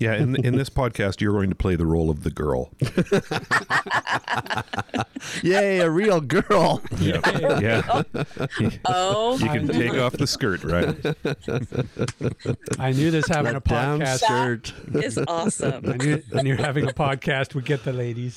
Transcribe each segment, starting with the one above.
Yeah, in this podcast, you're going to play the role of the girl. Yay, a real girl. Yeah. Yeah. Oh. You can take off the skirt, right? I knew this having a podcast. Shirt. That is awesome. I knew when you're having a podcast, we get the ladies.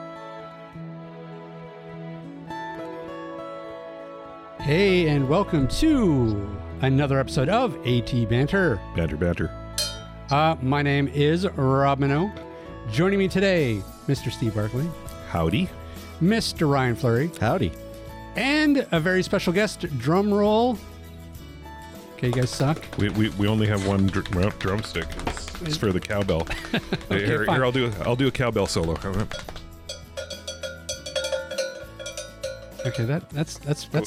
Hey, and welcome to another episode of AT Banter. Banter, banter. My name is Rob Minot. Joining me today, Mr. Steve Barclay. Howdy. Mr. Ryan Fleury. Howdy. And a very special guest, drum roll. Okay, you guys suck. We only have one drumstick. It's for the cowbell. Okay, here, I'll do a cowbell solo. Okay, that's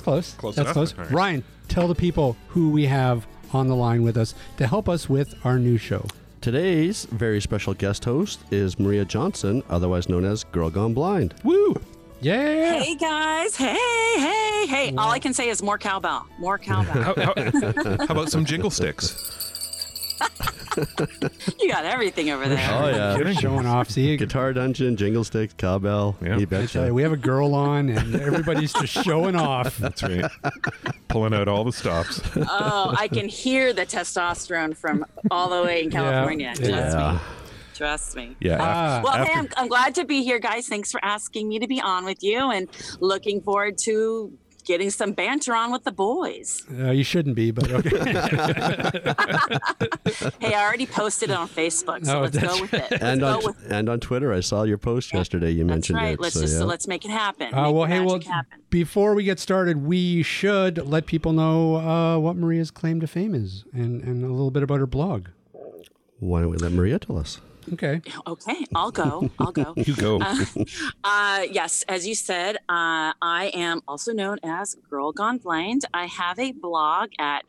close. Close. Right. Ryan, tell the people who we have on the line with us to help us with our new show. Today's very special guest host is Maria Johnson, otherwise known as Girl Gone Blind. Woo! Yeah! Hey, guys. Hey. Wow. All I can say is more cowbell. More cowbell. How about some jingle sticks? You got everything over there. Oh, yeah. You're showing off. See? Guitar dungeon, jingle sticks, cowbell. Yeah. You betcha. We have a girl on, and everybody's just showing off. That's right. Pulling out all the stops. Oh, I can hear the testosterone from all the way in California. Yeah. Trust me. Yeah. Hey, I'm glad to be here, guys. Thanks for asking me to be on with you, and looking forward to getting some banter on with the boys. You shouldn't be, but okay. Hey, I already posted it on Facebook, so let's go with it. And on Twitter, I saw your post yesterday. You mentioned it. Let's make it happen. Happen. Before we get started, we should let people know what Maria's claim to fame is and a little bit about her blog. Why don't we let Maria tell us? Okay. I'll go. You go. Yes, as you said, I am also known as Girl Gone Blind. I have a blog at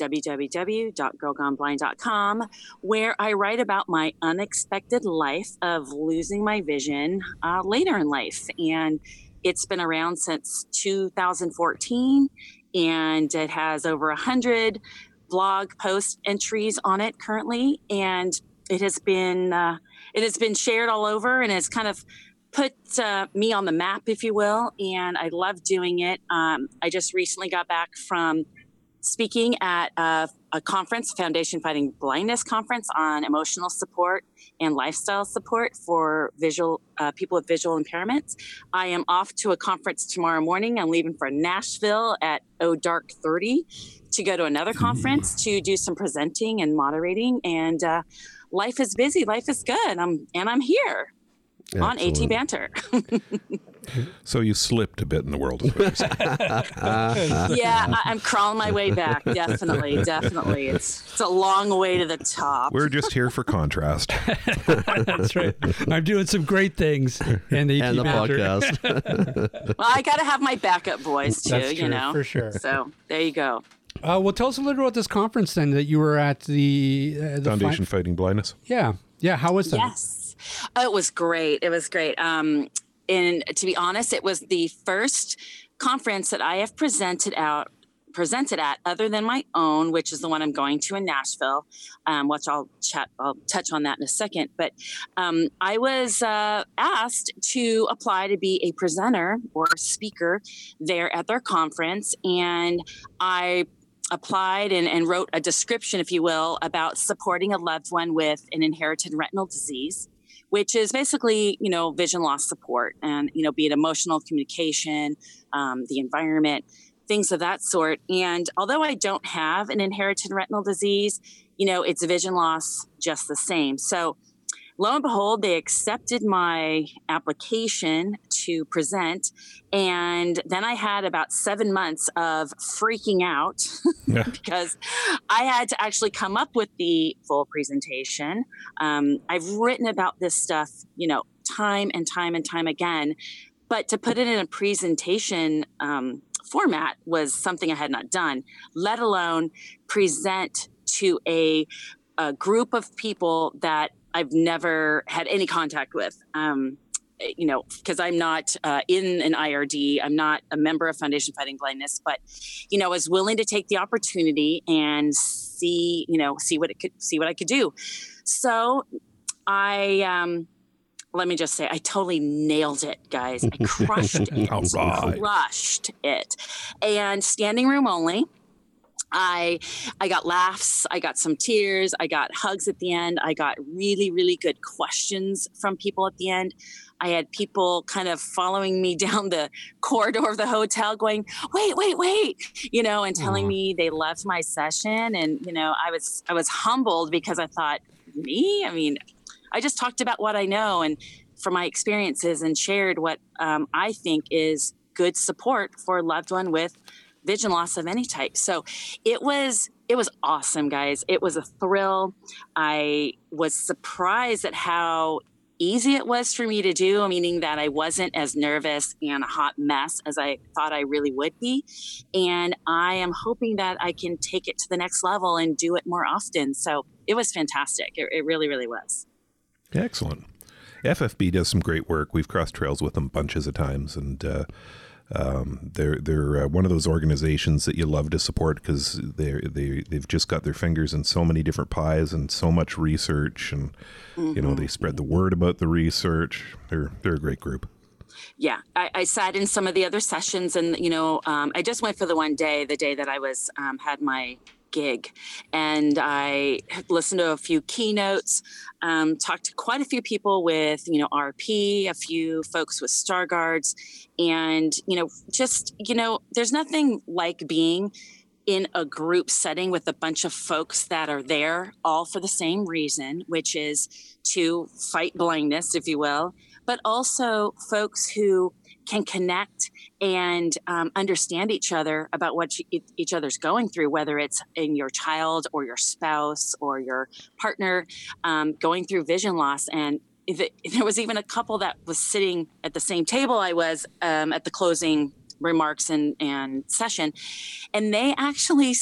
www.girlgoneblind.com where I write about my unexpected life of losing my vision later in life. And it's been around since 2014, and it has over 100 blog post entries on it currently. And it has been shared all over, and has kind of put me on the map, if you will. And I love doing it. I just recently got back from speaking at a conference, Foundation Fighting Blindness conference, on emotional support and lifestyle support for visual people with visual impairments. I am off to a conference tomorrow morning. I'm leaving for Nashville at dark 30 to go to another conference to do some presenting and moderating. And life is busy. Life is good. I'm here. Excellent. On AT Banter. So you slipped a bit in the world. Yeah, I'm crawling my way back. Definitely. It's a long way to the top. We're just here for contrast. That's right. I'm doing some great things in the AT Banter podcast. Well, I got to have my backup boys too. That's true, you know, for sure. So there you go. Well, tell us a little about this conference then that you were at, the Foundation Fighting Blindness. Yeah. How was that? Yes, it was great. And to be honest, it was the first conference that I have presented at other than my own, which is the one I'm going to in Nashville, which I'll touch on that in a second. But I was asked to apply to be a presenter or a speaker there at their conference, and I applied and wrote a description, if you will, about supporting a loved one with an inherited retinal disease, which is basically, you know, vision loss support and, you know, be it emotional communication, the environment, things of that sort. And although I don't have an inherited retinal disease, you know, it's vision loss just the same. So lo and behold, they accepted my application to present. And then I had about 7 months of freaking out because I had to actually come up with the full presentation. I've written about this stuff, you know, time and time again, but to put it in a presentation format was something I had not done, let alone present to a group of people that I've never had any contact with, you know, because I'm not in an IRD. I'm not a member of Foundation Fighting Blindness, but, you know, I was willing to take the opportunity and see what I could do. So I, let me just say, I totally nailed it, guys. I crushed it. All right. Crushed it. And standing room only. I got laughs, I got some tears, I got hugs at the end. I got really, really good questions from people at the end. I had people kind of following me down the corridor of the hotel going, wait, you know, and telling me they loved my session. And, you know, I was humbled because I thought, me? I mean, I just talked about what I know and from my experiences and shared what I think is good support for a loved one with vision loss of any type. So it was awesome, guys. It was a thrill. I was surprised at how easy it was for me to do, meaning that I wasn't as nervous and a hot mess as I thought I really would be. And I am hoping that I can take it to the next level and do it more often. So it was fantastic. It really, really was. Excellent. FFB does some great work. We've crossed trails with them bunches of times, and they're one of those organizations that you love to support because they've just got their fingers in so many different pies and so much research, and you know, they spread the word about the research. They're a great group. Yeah, I sat in some of the other sessions, and you know, I just went for the day that I was had my gig, and I listened to a few keynotes, talked to quite a few people with, you know, RP, a few folks with Stargardts, and, you know, just, you know, there's nothing like being in a group setting with a bunch of folks that are there all for the same reason, which is to fight blindness, if you will, but also folks who can connect and understand each other about what each other's going through, whether it's in your child or your spouse or your partner going through vision loss. And if there was even a couple that was sitting at the same table I was at the closing remarks and session, and they actually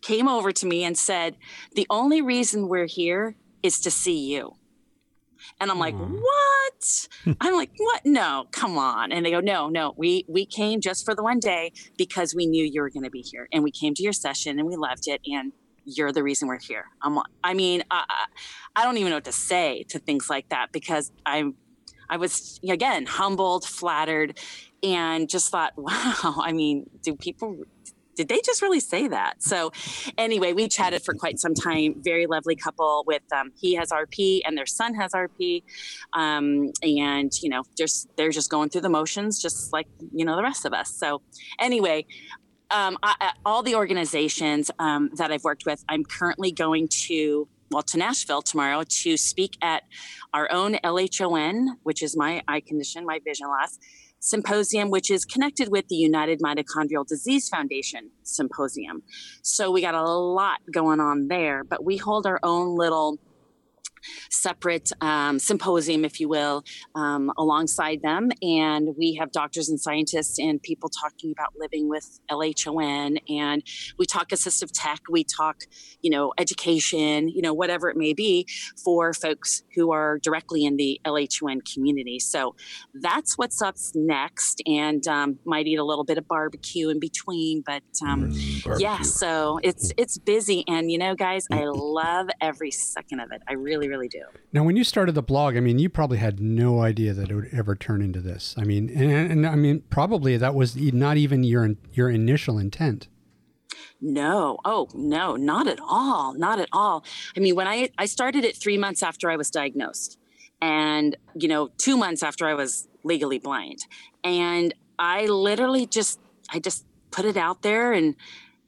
came over to me and said, "The only reason we're here is to see you." And I'm like, what? I'm like, what? No, come on. And they go, no, we came just for the one day because we knew you were going to be here. And we came to your session and we loved it. And you're the reason we're here. I don't even know what to say to things like that, because I was, again, humbled, flattered, and just thought, wow, I mean, did they just really say that? So anyway, we chatted for quite some time. Very lovely couple with, he has RP and their son has RP. And, you know, they're just going through the motions, just like, you know, the rest of us. So anyway, all the organizations that I've worked with, I'm currently going to Nashville tomorrow to speak at our own LHON, which is my eye condition, my vision loss symposium, which is connected with the United Mitochondrial Disease Foundation symposium. So we got a lot going on there, but we hold our own little separate symposium, if you will, alongside them. And we have doctors and scientists and people talking about living with LHON. And we talk assistive tech, we talk, you know, education, you know, whatever it may be for folks who are directly in the LHON community. So that's what's up next. And might eat a little bit of barbecue in between, but yeah, so it's busy. And, you know, guys, I love every second of it. I really do. Now, when you started the blog, I mean, you probably had no idea that it would ever turn into this. I mean, and I mean, probably that was not even your initial intent. No. Oh, no, not at all. Not at all. I mean, when I started it 3 months after I was diagnosed and, you know, 2 months after I was legally blind. And I literally I just put it out there and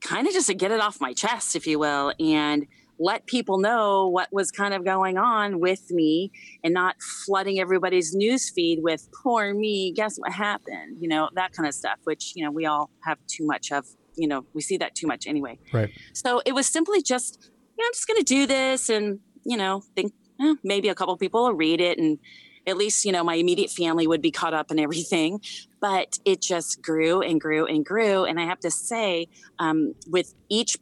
kind of just to get it off my chest, if you will. And let people know what was kind of going on with me and not flooding everybody's news feed with poor me, guess what happened, you know, that kind of stuff, which, you know, we all have too much of, you know, we see that too much anyway. Right. So it was simply just, you know, I'm just going to do this and, you know, think maybe a couple people will read it and at least, you know, my immediate family would be caught up in everything. But it just grew and grew and grew. And I have to say, with each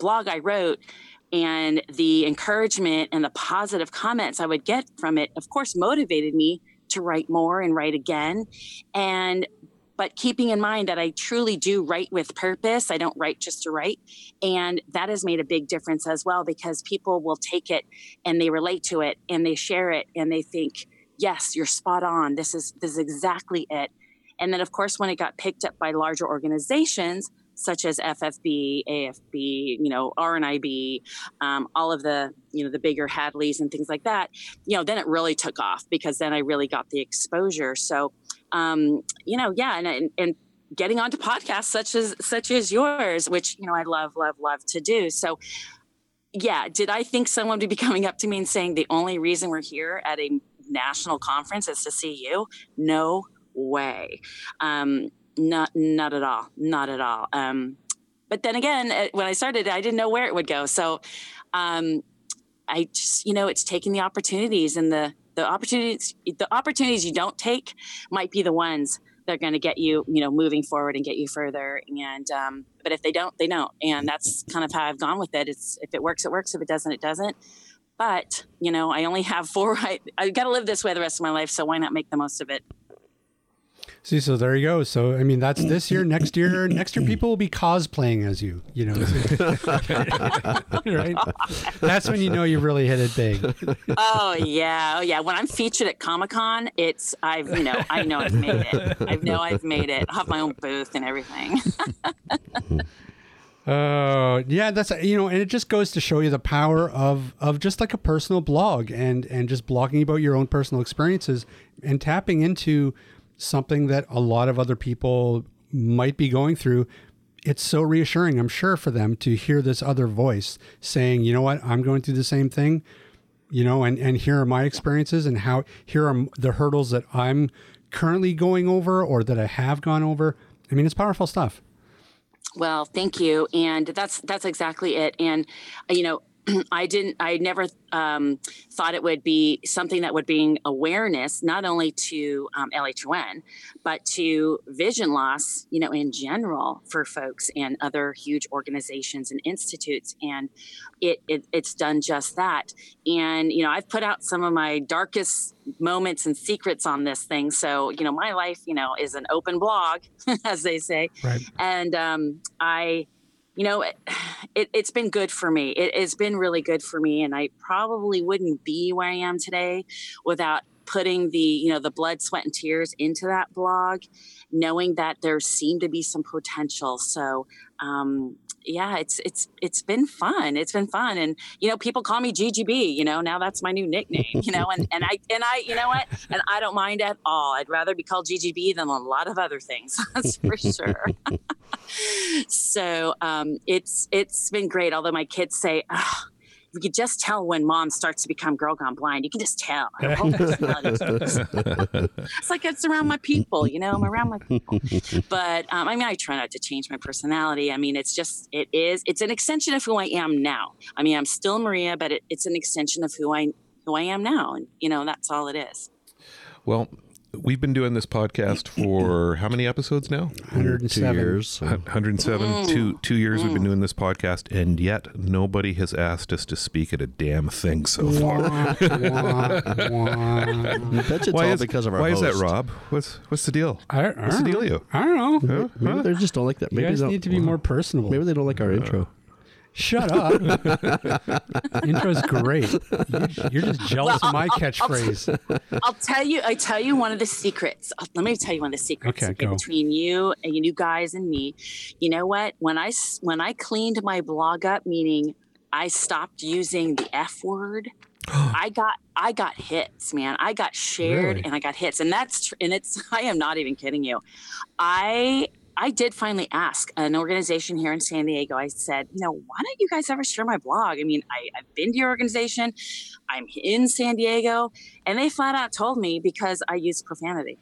blog I wrote and the encouragement and the positive comments I would get from it, of course, motivated me to write more and write again. But keeping in mind that I truly do write with purpose. I don't write just to write. And that has made a big difference as well, because people will take it and they relate to it and they share it and they think, yes, you're spot on. This is exactly it. And then, of course, when it got picked up by larger organizations such as FFB, AFB, you know, RNIB, all of the, you know, the bigger Hadleys and things like that, you know, then it really took off because then I really got the exposure. So, you know, yeah. And getting onto podcasts such as yours, which, you know, I love to do. So, yeah. Did I think someone would be coming up to me and saying the only reason we're here at a national conference is to see you? No way. Not at all. But then again, when I started, I didn't know where it would go. So, I just, you know, it's taking the opportunities, and the opportunities you don't take might be the ones that are going to get you, you know, moving forward and get you further. And, but if they don't, they don't. And that's kind of how I've gone with it. It's, if it works, it works. If it doesn't, it doesn't. But, you know, I only have four, I got to live this way the rest of my life. So why not make the most of it? See, so there you go. So, I mean, that's this year, next year, people will be cosplaying as you, you know, right? That's when you know you really hit it big. Oh yeah. When I'm featured at Comic-Con, I know I've made it. I'll have my own booth and everything. Yeah, that's, you know, and it just goes to show you the power of just like a personal blog and just blogging about your own personal experiences and tapping into something that a lot of other people might be going through. It's so reassuring, I'm sure, for them to hear this other voice saying, you know what, I'm going through the same thing, you know, and here are my experiences and how, here are the hurdles that I'm currently going over or that I have gone over. I mean, it's powerful stuff. Well, thank you. And that's exactly it. And, you know, I never thought it would be something that would bring awareness, not only to LHON, but to vision loss, you know, in general for folks and other huge organizations and institutes. And it's done just that. And, you know, I've put out some of my darkest moments and secrets on this thing. So, you know, my life, you know, is an open blog, as they say. Right. And you know, it's been good for me. It has been really good for me. And I probably wouldn't be where I am today without putting the, you know, the blood, sweat, and tears into that blog, knowing that there seemed to be some potential. So, yeah, it's been fun. It's been fun. And, you know, people call me GGB, you know, now that's my new nickname, you know, and I, you know what, and I don't mind at all. I'd rather be called GGB than a lot of other things. That's for sure. So, it's been great. Although my kids say, oh, you could just tell when mom starts to become Girl Gone Blind. You can just tell. Her whole personality is it's like it's around my people, you know, I'm around my people. But I mean, I try not to change my personality. I mean, it's an extension of who I am now. I mean, I'm still Maria, but it's an extension of who I am now. And, you know, that's all it is. Well, we've been doing this podcast for how many episodes now? 107. 2 years. 107. Two years we've been doing this podcast, and yet nobody has asked us to speak at a damn thing so far. I bet it's all because of our host. Why is that, Rob? What's the deal? What's the dealio? I don't know. Maybe they just don't like that. Maybe you guys need to be more personable. Maybe they don't like our intro. Shut up. Intro's great. You're just jealous of my catchphrase. I tell you one of the secrets. Let me tell you one of the secrets between you and you guys and me. You know what? When I cleaned my blog up, meaning I stopped using the F word, I got hits, man. I got shared and I got hits. And I am not even kidding you. I I did finally ask an organization here in San Diego. I said, you know, why don't you guys ever share my blog? I mean, I've been to your organization. I'm in San Diego. And they flat out told me because I used profanity.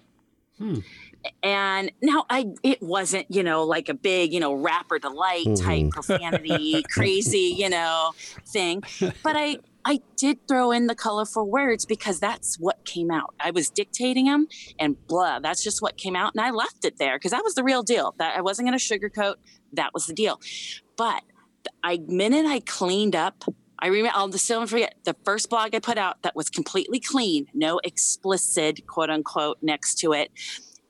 And now it wasn't, you know, like a big, you know, rapper delight type profanity, crazy, you know, thing. But I did throw in the colorful words because that's what came out. I was dictating them and blah, that's just what came out. And I left it there because that was the real deal. That I wasn't going to sugarcoat. That was the deal. But the minute I cleaned up, I remember, I'll still forget the first blog I put out that was completely clean, no explicit quote unquote next to it.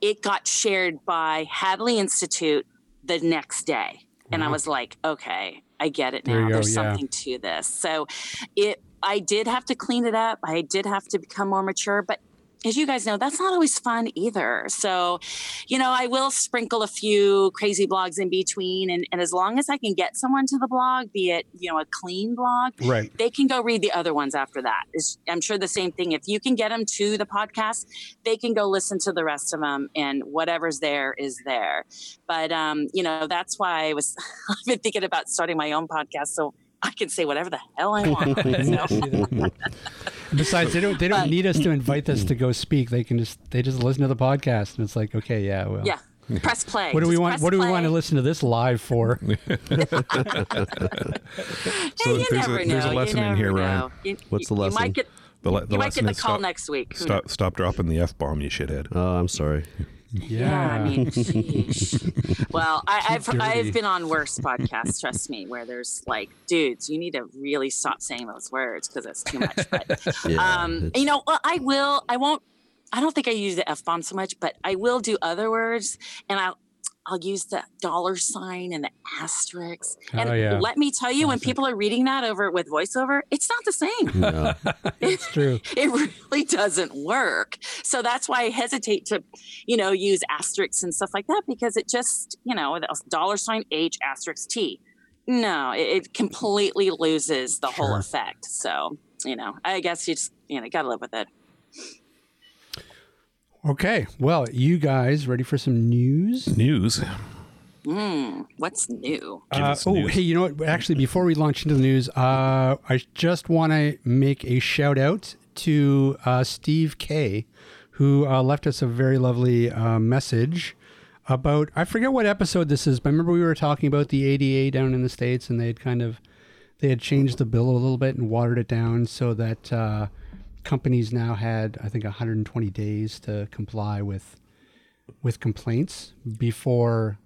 It got shared by Hadley Institute the next day. And I was like, okay, I get it now. There's something to this. So I did have to clean it up. I did have to become more mature, but as you guys know, that's not always fun either. So, you know, I will sprinkle a few crazy blogs in between. And as long as I can get someone to the blog, be it, you know, a clean blog, right, they can go read the other ones after that. I'm sure the same thing. If you can get them to the podcast, they can go listen to the rest of them and whatever's there is there. But, you know, that's why I've been thinking about starting my own podcast. So I can say whatever the hell I want. Besides, they don't need us to invite us to go speak. They just listen to the podcast, and it's like, okay, yeah, well, yeah. Press play. What do we want? What do we want to listen to this live for? So there's a lesson in here, Ryan. What's the lesson? You might get the call next week. Stop dropping the F-bomb, you shithead. Oh, I'm sorry. Yeah, I mean, sheesh. Well, I've been on worse podcasts, trust me, where there's like, dudes, you need to really stop saying those words because it's too much. But, you know, I don't think I use the F-bomb so much, but I will do other words, and I'll use the $sign and the asterisk. And let me tell you, when people are reading that over with voiceover, it's not the same. No. It's true. It really doesn't work. So that's why I hesitate to, you know, use asterisks and stuff like that, because it just, you know, $sign H asterisk T. No, it completely loses the whole effect. So, you know, I guess you just, you know, got to live with it. Okay. Well, you guys ready for some news? What's new? Hey, you know what? Actually, before we launch into the news, I just want to make a shout out to Steve K, who left us a very lovely message about, I forget what episode this is, but I remember we were talking about the ADA down in the States, and they had changed the bill a little bit and watered it down so that companies now had, I think, 120 days to comply with complaints before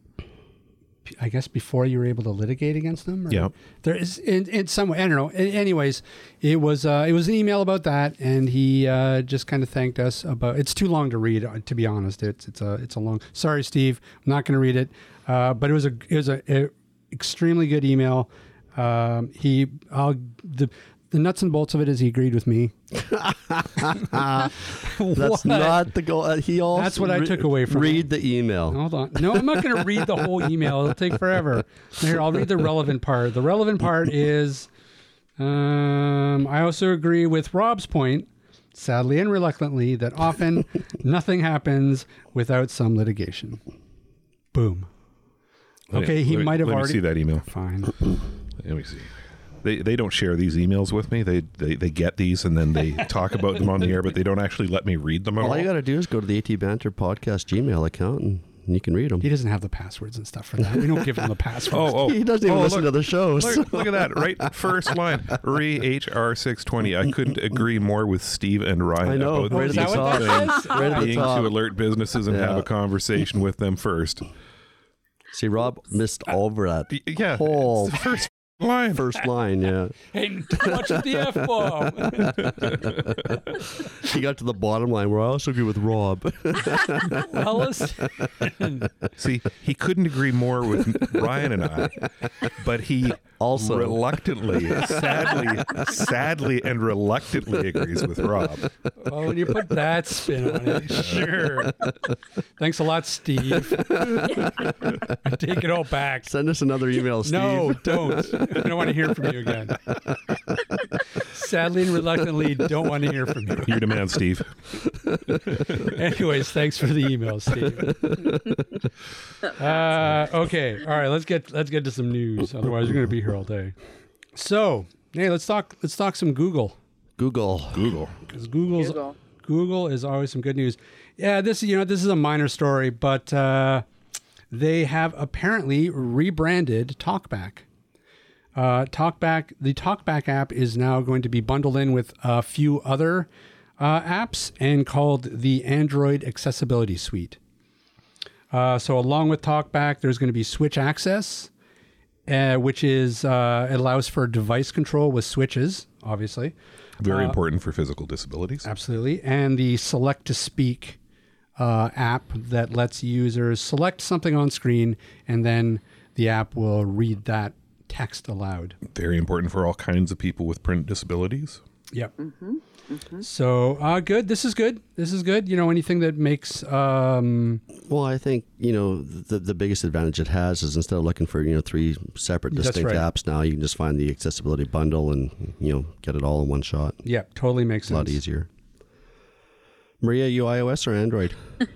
you were able to litigate against them. Yeah. There is in some way, I don't know. Anyways, it was an email about that, and he just kind of thanked us about. It's too long to read, to be honest. It's a long. Sorry, Steve, I'm not going to read it. But it was a extremely good email. The nuts and bolts of it is he agreed with me. That's not the goal. That's what I took away from read it. The email. Hold on. No, I'm not going to read the whole email. It'll take forever. Here, I'll read the relevant part. The relevant part is, I also agree with Rob's point, sadly and reluctantly, that often nothing happens without some litigation. Boom. Okay, he might have already. Let me see that email. Fine. Let me see. They don't share these emails with me. They get these, and then they talk about them on the air, but they don't actually let me read them at all. All you got to do is go to the AT Banter podcast Gmail account, and you can read them. He doesn't have the passwords and stuff for that. We don't give him the passwords. Oh. He doesn't even listen to the shows. Look at that. Right? First line. HR 620. I couldn't agree more with Steve and Ryan. I know. About these things. Being to alert businesses and have a conversation with them first. See, Rob missed all of that. Yeah. Whole line. First line, yeah. Hey, watch the F-bomb. He got to the bottom line where I also agree with Rob. See, he couldn't agree more with Ryan and I, but he also reluctantly, sadly and reluctantly agrees with Rob. Well, when you put that spin on it, sure. Thanks a lot, Steve. I take it all back. Send us another email, Steve. No, don't. I don't want to hear from you again. sadly and reluctantly don't want to hear from you. Your demand, Steve. Anyways, thanks for the email, Steve. Okay, all right. Let's get to some news. Otherwise, we're going to be here all day. So, hey, let's talk some Google. Google. Because Google is always some good news. Yeah, this is a minor story, but they have apparently rebranded TalkBack. The TalkBack app is now going to be bundled in with a few other apps and called the Android Accessibility Suite. So along with TalkBack, there's going to be Switch Access, which is it allows for device control with switches, obviously. Very important for physical disabilities. Absolutely. And the Select to Speak app that lets users select something on screen, and then the app will read that text aloud. Very important for all kinds of people with print disabilities. Yep. Mm-hmm. Mm-hmm. So good. This is good. You know, anything that makes. Well, I think, you know, the biggest advantage it has is instead of looking for, you know, three separate distinct apps, now you can just find the accessibility bundle and, you know, get it all in one shot. Yeah, totally makes sense. A lot easier. Maria, you iOS or Android? I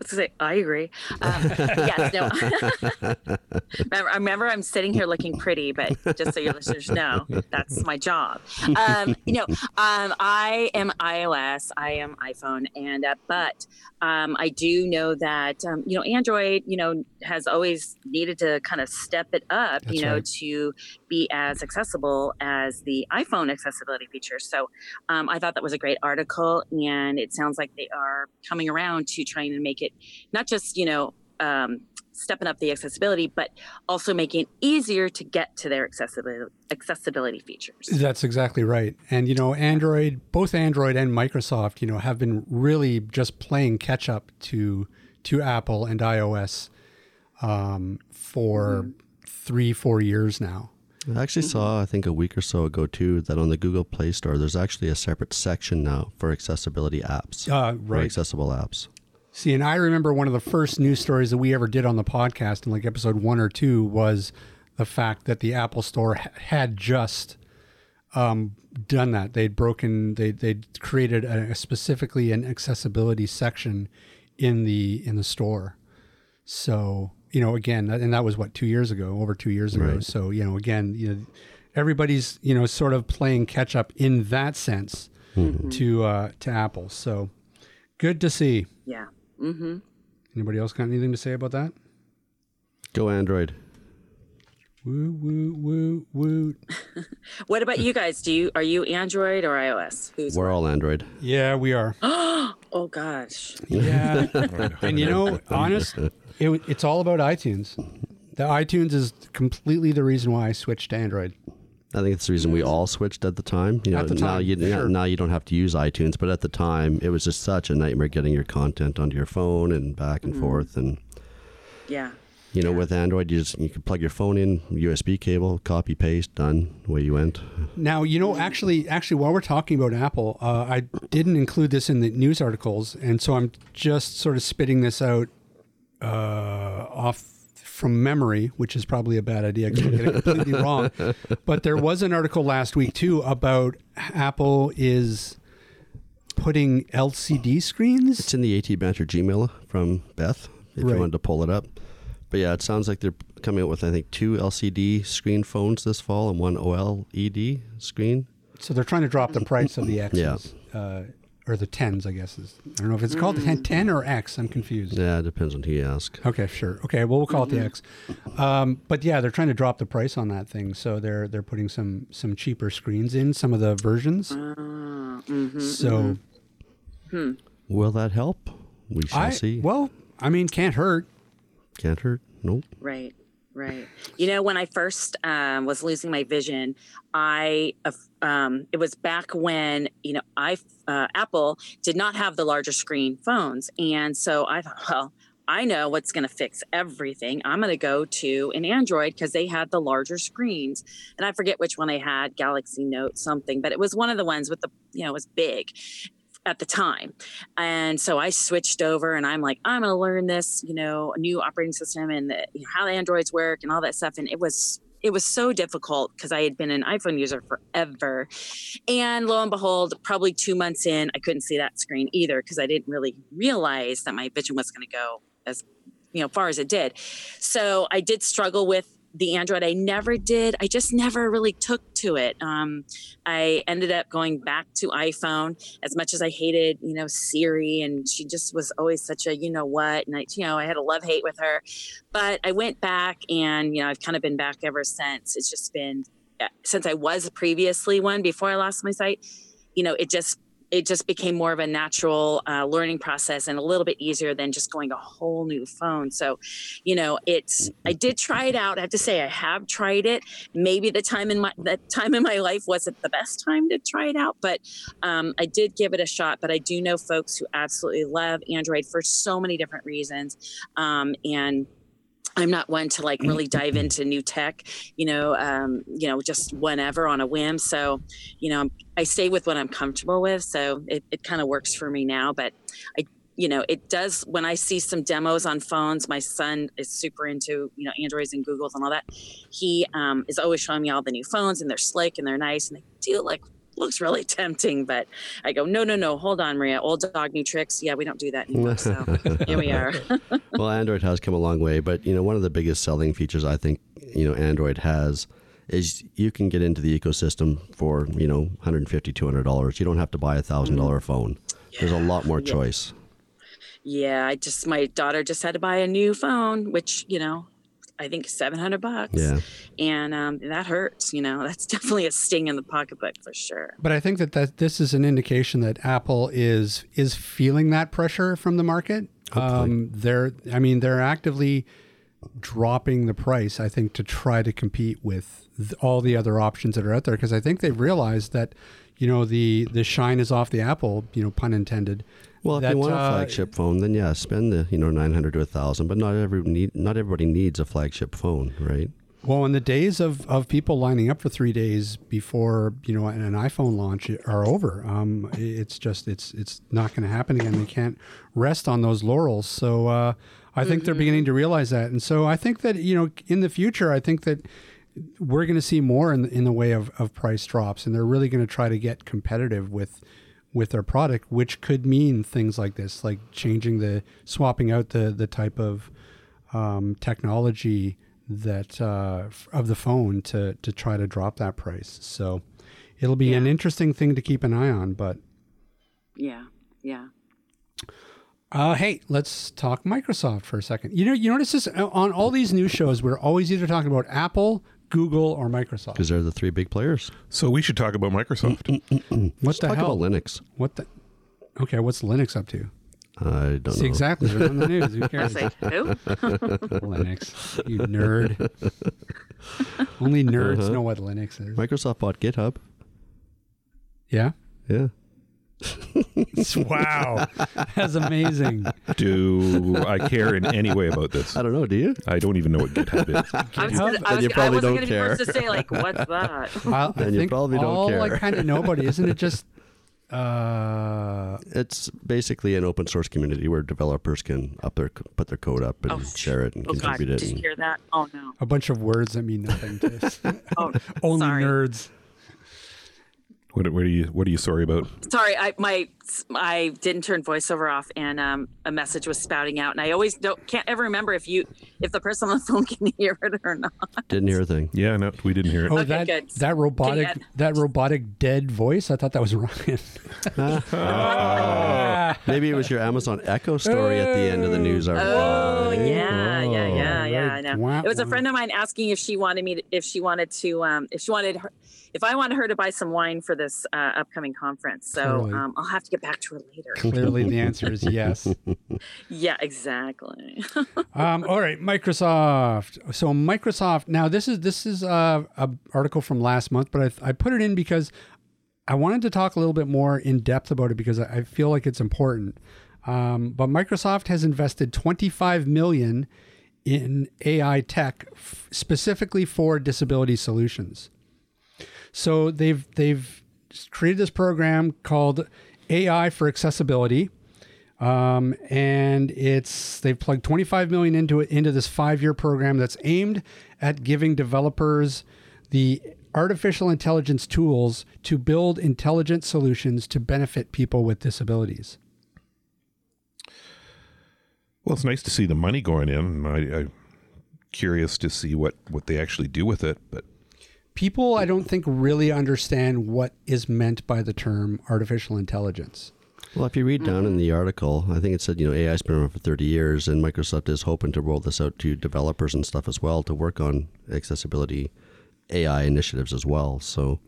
was going to say, I agree. Yes, no. Remember, I'm sitting here looking pretty, but just so your listeners know, that's my job. I am iOS, I am iPhone, and but I do know that, Android, has always needed to kind of step it up, to be as accessible as the iPhone accessibility feature. So I thought that was a great article, and it sounds like they are coming around to trying to make it not just, stepping up the accessibility, but also making it easier to get to their accessibility features. That's exactly right. And, Android, both Android and Microsoft, have been really just playing catch up to Apple and iOS for 3-4 years now. I actually saw, I think a week or so ago too, that on the Google Play Store, there's actually a separate section now for accessibility apps, for accessible apps. See, and I remember one of the first news stories that we ever did on the podcast in like episode 1 or 2 was the fact that the Apple Store had just done that. They'd created specifically an accessibility section in the store. So, again, and that was what, 2 years ago, over 2 years ago. Right. So, everybody's, sort of playing catch up in that sense to Apple. So good to see. Yeah. Mm-hmm. Anybody else got anything to say about that? Go Android. Woo woo woo woo. What about you guys? Are you Android or iOS? We're all Android. Yeah, we are. Oh gosh. Yeah. And it's all about iTunes. The iTunes is completely the reason why I switched to Android. I think it's the reason we all switched at the time. Now you don't have to use iTunes, but at the time it was just such a nightmare getting your content onto your phone and back and forth. And yeah, with Android, you can plug your phone in, USB cable, copy paste, done. Away you went. Now actually, while we're talking about Apple, I didn't include this in the news articles, and so I'm just sort of spitting this out off from memory, which is probably a bad idea because I'm getting it completely wrong. But there was an article last week too about Apple is putting LCD screens. It's in the AT Banter Gmail from Beth, if you wanted to pull it up. But yeah, it sounds like they're coming out with, I think, 2 LCD screen phones this fall and 1 OLED screen. So they're trying to drop the price of the X's. Yeah. Or the 10s, I guess. I don't know if it's called the 10 or X. I'm confused. Yeah, it depends on who you ask. Okay, sure. Okay, well, we'll call it the X. But yeah, they're trying to drop the price on that thing. So they're putting some cheaper screens in some of the versions. Will that help? We shall see. Well, I mean, can't hurt. Can't hurt? Nope. Right. When I first was losing my vision, it was back when, Apple did not have the larger screen phones. And so I thought, well, I know what's going to fix everything. I'm going to go to an Android because they had the larger screens. And I forget which one I had, Galaxy Note something, but it was one of the ones with the, it was big at the time. And so I switched over and I'm like, I'm going to learn this, new operating system and how the Androids work and all that stuff. And it was It was so difficult because I had been an iPhone user forever. And lo and behold, probably 2 months in, I couldn't see that screen either because I didn't really realize that my vision was going to go as far as it did. So I did struggle with the Android. I just never really took to it. I ended up going back to iPhone as much as I hated, Siri, and she just was always such a, and I had a love hate with her, but I went back and, I've kind of been back ever since. It's just been, since I was previously one before I lost my sight, it just became more of a natural learning process and a little bit easier than just going a whole new phone. So, I did try it out. I have to say I have tried it. Maybe the time in my life wasn't the best time to try it out, but I did give it a shot. But I do know folks who absolutely love Android for so many different reasons. And I'm not one to really dive into new tech, just whenever on a whim. So, I stay with what I'm comfortable with. So it kind of works for me now, but it does. When I see some demos on phones, my son is super into, Androids and Googles and all that. He is always showing me all the new phones, and they're slick and they're nice. And they do looks really tempting, but I go, no, hold on, Maria, old dog, new tricks. Yeah, we don't do that anymore. So here we are. Well, Android has come a long way, but one of the biggest selling features I think, Android has is you can get into the ecosystem for, $150, $200. You don't have to buy $1,000 phone. Yeah. There's a lot more choice. Yeah. My daughter just had to buy a new phone, which, I think $700. Yeah. And that hurts, that's definitely a sting in the pocketbook for sure. But I think that this is an indication that Apple is feeling that pressure from the market. They're actively dropping the price, I think, to try to compete with all the other options that are out there. Cause I think they've realized that, the shine is off the apple, pun intended. Well, if you want a flagship phone, then yeah, spend the $900 to $1,000. But not everybody needs a flagship phone, right? Well, in the days of people lining up for 3 days before an iPhone launch are over, it's not going to happen again. They can't rest on those laurels. So I think they're beginning to realize that, and so I think that in the future, I think that we're going to see more in the way of price drops, and they're really going to try to get competitive with their product, which could mean things like this, like swapping out the type of technology that of the phone to try to drop that price. So it'll be an interesting thing to keep an eye on. But yeah. Hey, let's talk Microsoft for a second. You notice this on all these news shows. We're always either talking about Apple, Google, or Microsoft. Because they're the three big players. So we should talk about Microsoft. What the hell? Talk about Linux. Okay, what's Linux up to? I don't know. Exactly. They're on the news. Who cares? Like, who? Linux. You nerd. Only nerds know what Linux is. Microsoft bought GitHub. Yeah? Yeah. Wow. That's amazing. Do I care in any way about this? I don't know. Do you? I don't even know what GitHub is. And you probably don't care. I wasn't going to be forced to say, what's that? And you probably don't care. Kind of nobody. Isn't it just... It's basically an open source community where developers can put their code up and share it and contribute it. Did you hear that? Oh, no. A bunch of words that mean nothing to us. Only nerds. What are you sorry about? Sorry, I didn't turn voiceover off, and a message was spouting out, and I always can't ever remember if the person on the phone can hear it or not. Didn't hear a thing. Yeah, no, we didn't hear it. Oh, okay, that robotic dead voice. I thought that was Ryan. Maybe it was your Amazon Echo story at the end of the news article. Oh yeah. I know. It was a friend of mine asking if she wanted me to, if I wanted her to buy some wine for this upcoming conference. So I'll have to get back to her later. Clearly the answer is yes. Yeah, exactly. All right, Microsoft. So Microsoft, now this is an article from last month, but I put it in because I wanted to talk a little bit more in depth about it because I feel like it's important. But Microsoft has invested $25 million in AI tech specifically for disability solutions. So they've created this program called AI for Accessibility, And they've plugged $25 million into this 5-year program that's aimed at giving developers the artificial intelligence tools to build intelligent solutions to benefit people with disabilities. Well, it's nice to see the money going in. I'm curious to see what they actually do with it, but people, I don't think, really understand what is meant by the term artificial intelligence. Well, if you read down in the article, I think it said, AI's been around for 30 years, and Microsoft is hoping to roll this out to developers and stuff as well to work on accessibility AI initiatives as well. So,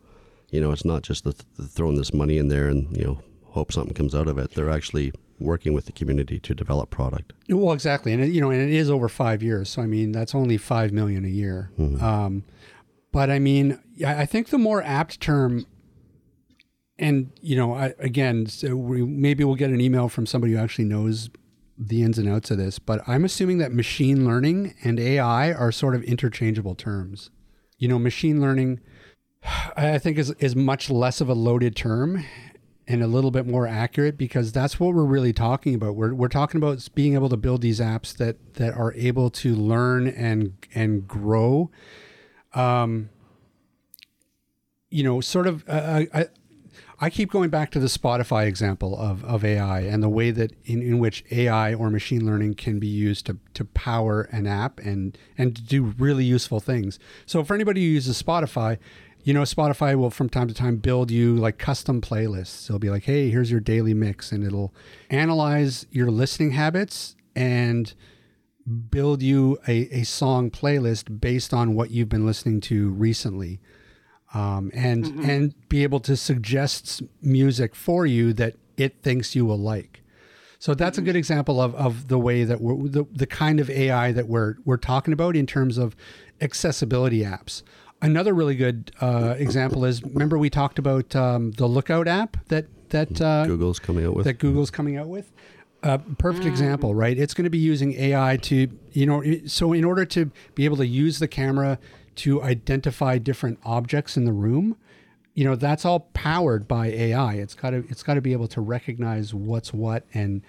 it's not just throwing this money in there and, hope something comes out of it. They're actually working with the community to develop product. Well, exactly. And, it is over 5 years. So, that's only $5 million a year. Mm-hmm. But I think the more apt term, and, maybe we'll get an email from somebody who actually knows the ins and outs of this, but I'm assuming that machine learning and AI are sort of interchangeable terms. Machine learning, I think, is much less of a loaded term and a little bit more accurate, because that's what we're really talking about. We're talking about being able to build these apps that are able to learn and grow. I keep going back to the Spotify example of AI and the way that in which AI or machine learning can be used to power an app and to do really useful things. So for anybody who uses Spotify, Spotify will from time to time build you like custom playlists. They'll be like, hey, here's your daily mix, and it'll analyze your listening habits and build you a song playlist based on what you've been listening to recently. And be able to suggest music for you that it thinks you will like. So that's a good example of the way that we're the kind of AI that we're talking about in terms of accessibility apps. Another really good example is, remember we talked about the Lookout app that Google's coming out with. That Google's coming out with. Perfect example, right? It's going to be using AI to, so in order to be able to use the camera to identify different objects in the room, that's all powered by AI. It's got to be able to recognize what's what and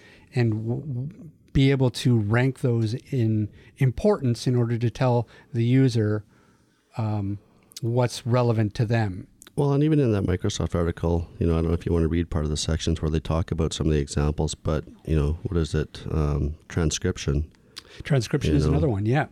be able to rank those in importance in order to tell the user what's relevant to them. Well, and even in that Microsoft article, I don't know if you want to read part of the sections where they talk about some of the examples, but what is it? Transcription. Transcription is another one. Yeah.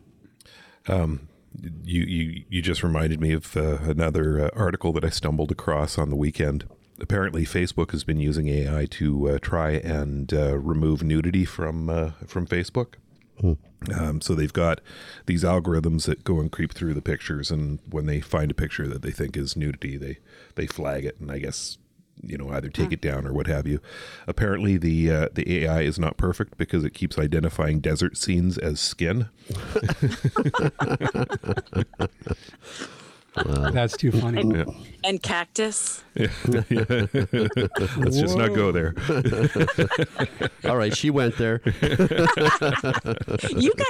You just reminded me of another article that I stumbled across on the weekend. Apparently, Facebook has been using AI to try and remove nudity from Facebook. Mm. So they've got these algorithms that go and creep through the pictures, and when they find a picture that they think is nudity, they flag it, and I guess either take it down or what have you. Apparently, the AI is not perfect because it keeps identifying desert scenes as skin. Wow. That's too funny. And cactus. Yeah. Let's just not go there. All right, she went there.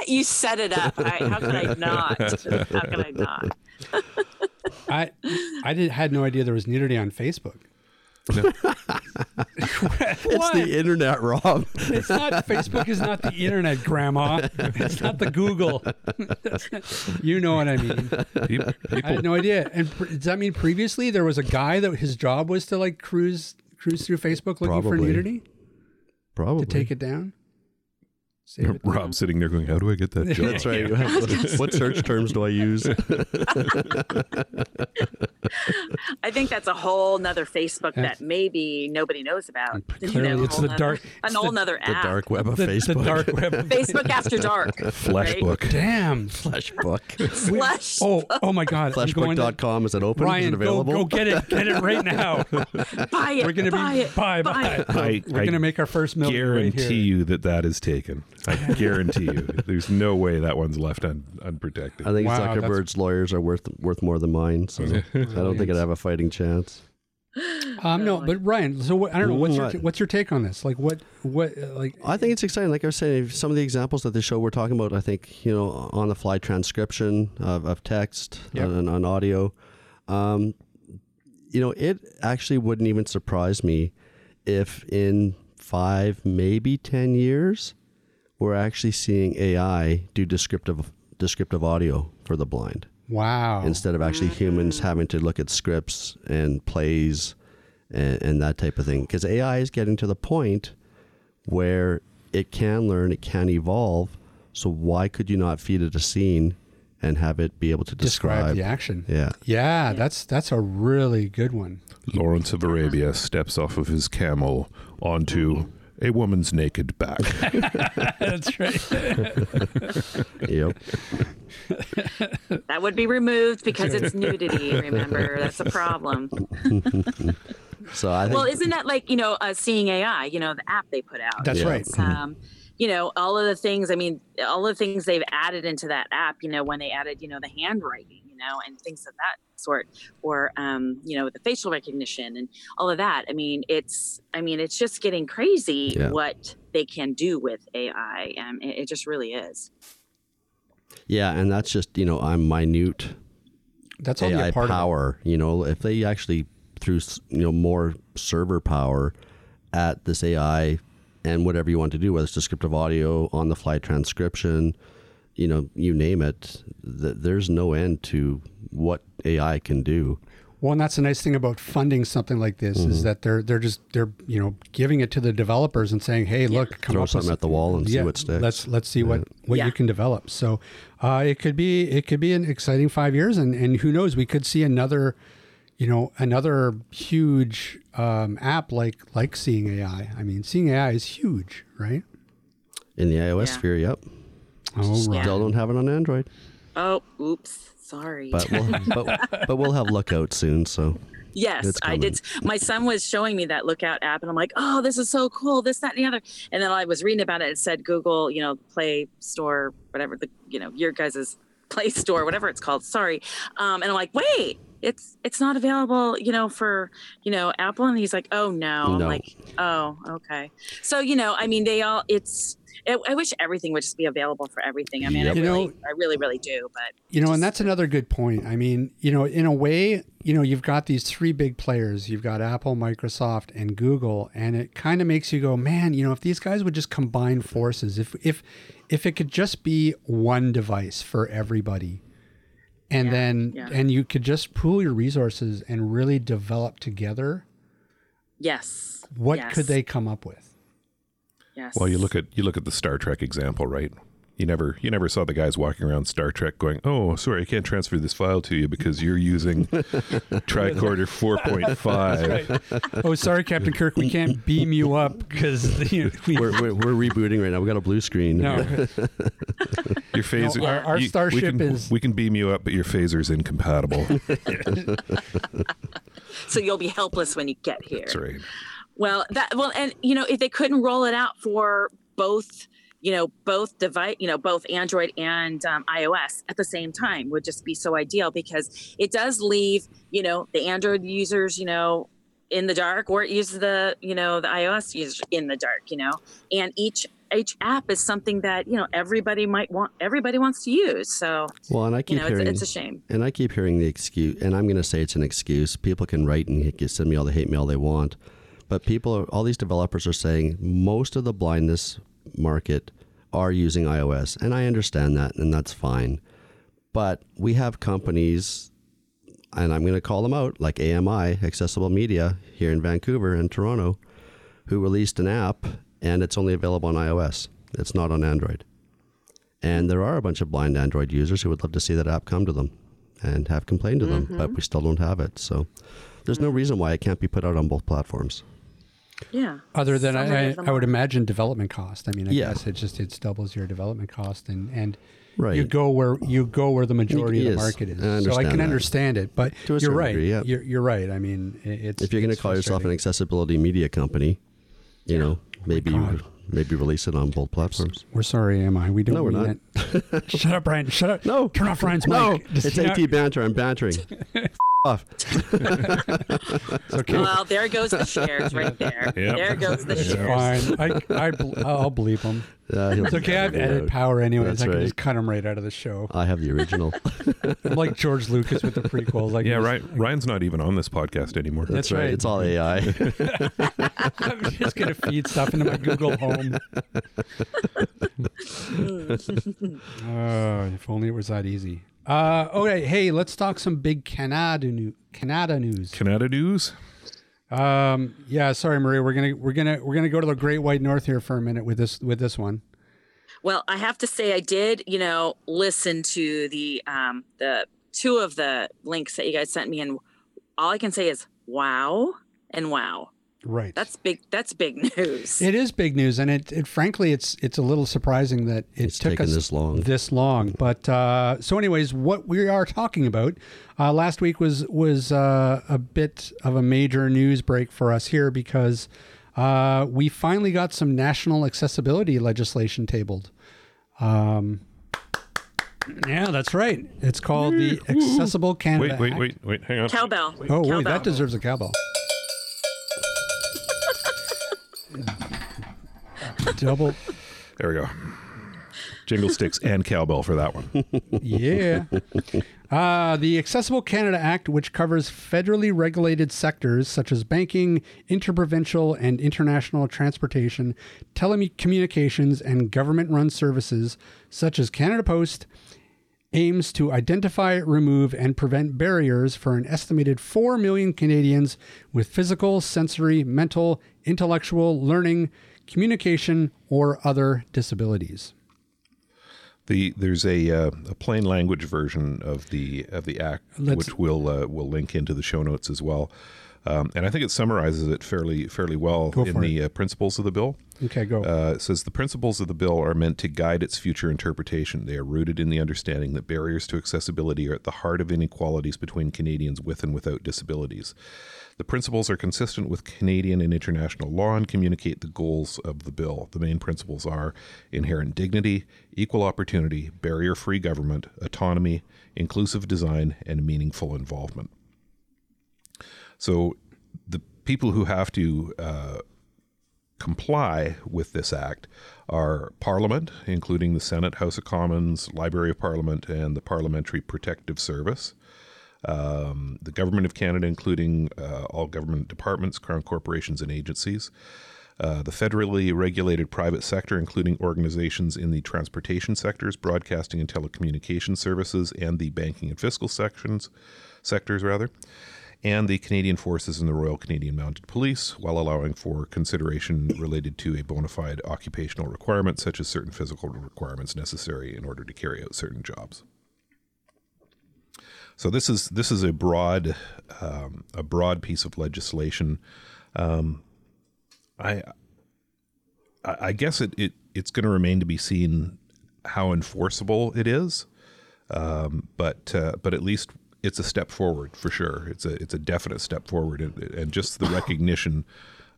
You set it up. How could I not? How could I not? I had no idea there was nudity on Facebook. No. It's the internet, Rob. It's not. Facebook is not the internet, Grandma. It's not the Google. You know what I mean. People. I had no idea. And does that mean previously there was a guy that his job was to like cruise through Facebook looking for nudity? Probably. To take it down? Rob sitting there going, how do I get that job? That's right. What search terms do I use? I think that's a whole nother Facebook that maybe nobody knows about. Clearly, it's the dark. An whole nother app. The dark web of Facebook. The dark web. Facebook after dark. Fleshbook. Right? Damn. Fleshbook. Oh my God. Fleshbook.com. Is it open? Ryan, is it available? Go get it. Get it right now. Buy it. We're going to buy it. We're going to make our first million. Guarantee you that is taken. I guarantee you. There's no way that one's left unprotected. I think Zuckerberg's lawyers are worth more than mine. So I don't think I'd have a fighting chance. No, but Ryan, so I don't know. What's your take on this? Like I think it's exciting. Like I was saying, some of the examples that the show we're talking about, I think, on the fly transcription of text and on audio, it actually wouldn't even surprise me if in 5, maybe 10 years, we're actually seeing AI do descriptive audio for the blind. Wow. Instead of actually humans having to look at scripts and plays and that type of thing. Because AI is getting to the point where it can learn, it can evolve. So why could you not feed it a scene and have it be able to describe the action? Yeah. Yeah, that's a really good one. Lawrence of Arabia steps off of his camel onto a woman's naked back. That's right. Yep. That would be removed because it's nudity, remember. That's a problem. So I think, well, isn't that like, Seeing AI, the app they put out. That's right. All of the things, they've added into that app, when they added, the handwriting, and things of that sort, or, the facial recognition and all of that. It's just getting crazy what they can do with AI. It just really is. Yeah. And that's just, I'm minute. That's AI only a part power, of it. If they actually threw, more server power at this AI and whatever you want to do, whether it's descriptive audio, on the fly transcription, you name it, there's no end to what AI can do. Well, and that's the nice thing about funding something like this is that they're giving it to the developers and saying, hey, look, come throw up something at the wall and see what sticks. Let's see what you can develop. So it could be an exciting 5 years, and who knows, we could see another huge app like Seeing AI. Seeing AI is huge, right? In the iOS sphere, yep. Oh, right. Still don't have it on Android. Oh, oops. Sorry. But we'll have Lookout soon, so. Yes, I did. My son was showing me that Lookout app, and I'm like, oh, this is so cool, this, that, and the other. And then I was reading about it. It said Google, Play Store, whatever, your guys' Play Store, whatever it's called. Sorry. And I'm like, wait. It's not available, for, Apple. And he's like, oh, no. I'm like, oh, okay. So, I wish everything would just be available for everything. I really do. But and that's another good point. In a way, you've got these three big players. You've got Apple, Microsoft, and Google. And it kind of makes you go, man, if these guys would just combine forces, if it could just be one device for everybody. And then you could just pool your resources and really develop together. Yes. What could they come up with? Yes. Well, you look at the Star Trek example, right? You never saw the guys walking around Star Trek going, oh, sorry, I can't transfer this file to you because you're using tricorder 4.5. Right. Oh, sorry, Captain Kirk, we can't beam you up because we're rebooting right now. We got a blue screen. No. Your phaser. No, our starship is. We can beam you up, but your phaser's incompatible. So you'll be helpless when you get here. That's right. If they couldn't roll it out for both. Both device, both Android and iOS at the same time would just be so ideal, because it does leave, the Android users, in the dark, or it uses the iOS users in the dark, and each app is something that, everybody wants to use. So, well, and I keep hearing, it's a shame. And I keep hearing the excuse, and I'm going to say it's an excuse. People can write and send me all the hate mail they want, but all these developers are saying most of the blindness market are using iOS, and I understand that, and that's fine. But we have companies, and I'm going to call them out, like AMI, Accessible Media, here in Vancouver and Toronto, who released an app, and it's only available on iOS. It's not on Android. And there are a bunch of blind Android users who would love to see that app come to them and have complained to them, but we still don't have it. So there's no reason why it can't be put out on both platforms. Yeah. Other than I would imagine development cost. Guess it doubles your development cost, and right. you go where the majority of the market is. So I can understand it, but you're right. Degree, yeah. You're right. If you're going to call yourself an accessibility media company, maybe release it on both platforms. We're sorry, AMI. We don't. No, we're not. Shut up, Ryan. Shut up. No. Turn off Ryan's mic. It's AT Banter. I'm bantering. off. Okay. Well, there goes the shares right there. Yep. There goes the shares. Fine. I'll bleep them. It's okay. I've edit power anyways. I can just cut them right out of the show. I have the original. I'm like George Lucas with the prequels. Like, yeah, right. Ryan's not even on this podcast anymore. That's right. It's all AI. I'm just going to feed stuff into my Google Home. Oh, if only it was that easy. Okay, hey, let's talk some big Canada news. Canada news. Yeah, sorry, Maria, we're gonna go to the Great White North here for a minute with this one. Well, I have to say, I did, listen to the two of the links that you guys sent me, and all I can say is wow and wow. Right. That's big news. It is big news, and it frankly it's a little surprising that it's took us this long. But so anyways, what we are talking about last week was a bit of a major news break for us here because we finally got some national accessibility legislation tabled. Yeah, that's right. It's called the Accessible Canada Act. Wait, hang on. Cowbell. Oh, wait, that deserves a cowbell. Double. There we go. Jingle sticks and cowbell for that one. Yeah. The Accessible Canada Act, which covers federally regulated sectors such as banking, interprovincial and international transportation, telecommunications, and government-run services such as Canada Post, aims to identify, remove, and prevent barriers for an estimated 4 million Canadians with physical, sensory, mental, intellectual, learning, communication, or other disabilities. There's a plain language version of the act, which we'll link into the show notes as well. And I think it summarizes it fairly well in the principles of the bill. Okay, go. It says the principles of the bill are meant to guide its future interpretation. They are rooted in the understanding that barriers to accessibility are at the heart of inequalities between Canadians with and without disabilities. The principles are consistent with Canadian and international law and communicate the goals of the bill. The main principles are inherent dignity, equal opportunity, barrier-free government, autonomy, inclusive design, and meaningful involvement. So the people who have to comply with this act are Parliament, including the Senate, House of Commons, Library of Parliament, and the Parliamentary Protective Service. The Government of Canada, including all government departments, Crown corporations, and agencies. The federally regulated private sector, including organizations in the transportation sectors, broadcasting and telecommunication services, and the banking and fiscal sectors. And the Canadian Forces and the Royal Canadian Mounted Police, while allowing for consideration related to a bona fide occupational requirement, such as certain physical requirements necessary in order to carry out certain jobs. So this is a broad piece of legislation. I guess it's going to remain to be seen how enforceable it is, but at least. It's a step forward for sure. It's a definite step forward, and just the recognition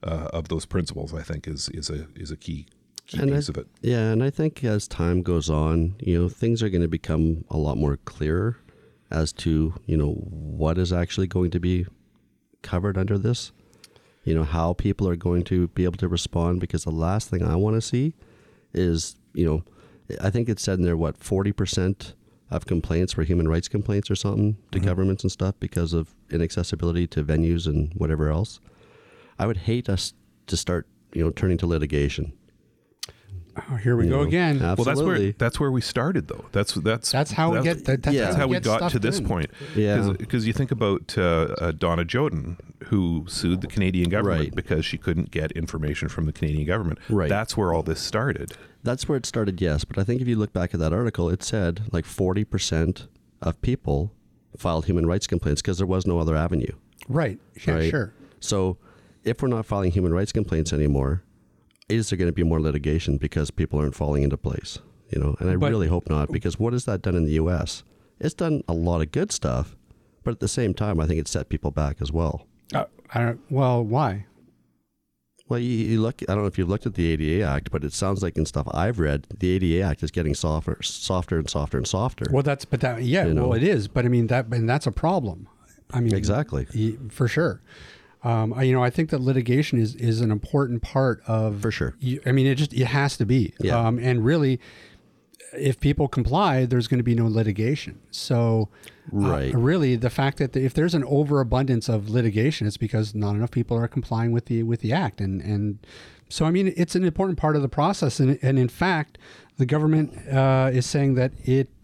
of those principles, I think, is a key piece of it. Yeah, and I think as time goes on, things are going to become a lot more clearer as to what is actually going to be covered under this. How people are going to be able to respond, because the last thing I want to see is I think it said in there 40%. Of complaints were human rights complaints or something to governments and stuff because of inaccessibility to venues and whatever else. I would hate us to start, turning to litigation. Oh, here we go again. Absolutely. Well, that's where we started though. That's how we got to this point. Yeah. Because you think about Donna Jodin, who sued the Canadian government because she couldn't get information from the Canadian government. Right. That's where all this started. That's where it started, yes. But I think if you look back at that article, it said 40% of people filed human rights complaints because there was no other avenue. Right. Yeah, right? Sure. So if we're not filing human rights complaints anymore, is there going to be more litigation because people aren't falling into place? And I really hope not, because what has that done in the U.S.? It's done a lot of good stuff, but at the same time, I think it's set people back as well. Why? Well, you look. I don't know if you've looked at the ADA Act, but it sounds like in stuff I've read, the ADA Act is getting softer and softer and softer. Well, it is. But I mean, that's a problem. I mean, exactly, for sure. You know, I think that litigation is an important part of, for sure. I mean, it has to be. Yeah. And really, if people comply, there's going to be no litigation. So right. Really, the fact that if there's an overabundance of litigation, it's because not enough people are complying with the act. And so, I mean, it's an important part of the process. And in fact, the government is saying that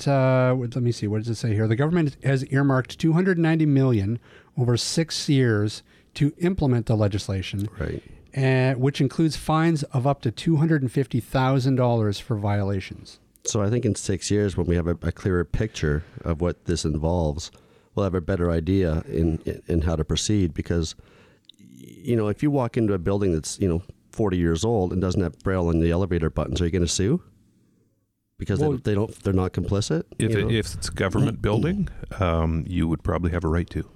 let me see, what does it say here? The government has earmarked $290 million over 6 years to implement the legislation, right. Which includes fines of up to $250,000 for violations. So I think in 6 years, when we have a clearer picture of what this involves, we'll have a better idea in how to proceed. Because, you know, if you walk into a building that's, you know, 40 years old and doesn't have Braille on the elevator buttons, are you going to sue? Because they're not complicit? If it's a government building, you would probably have a right to.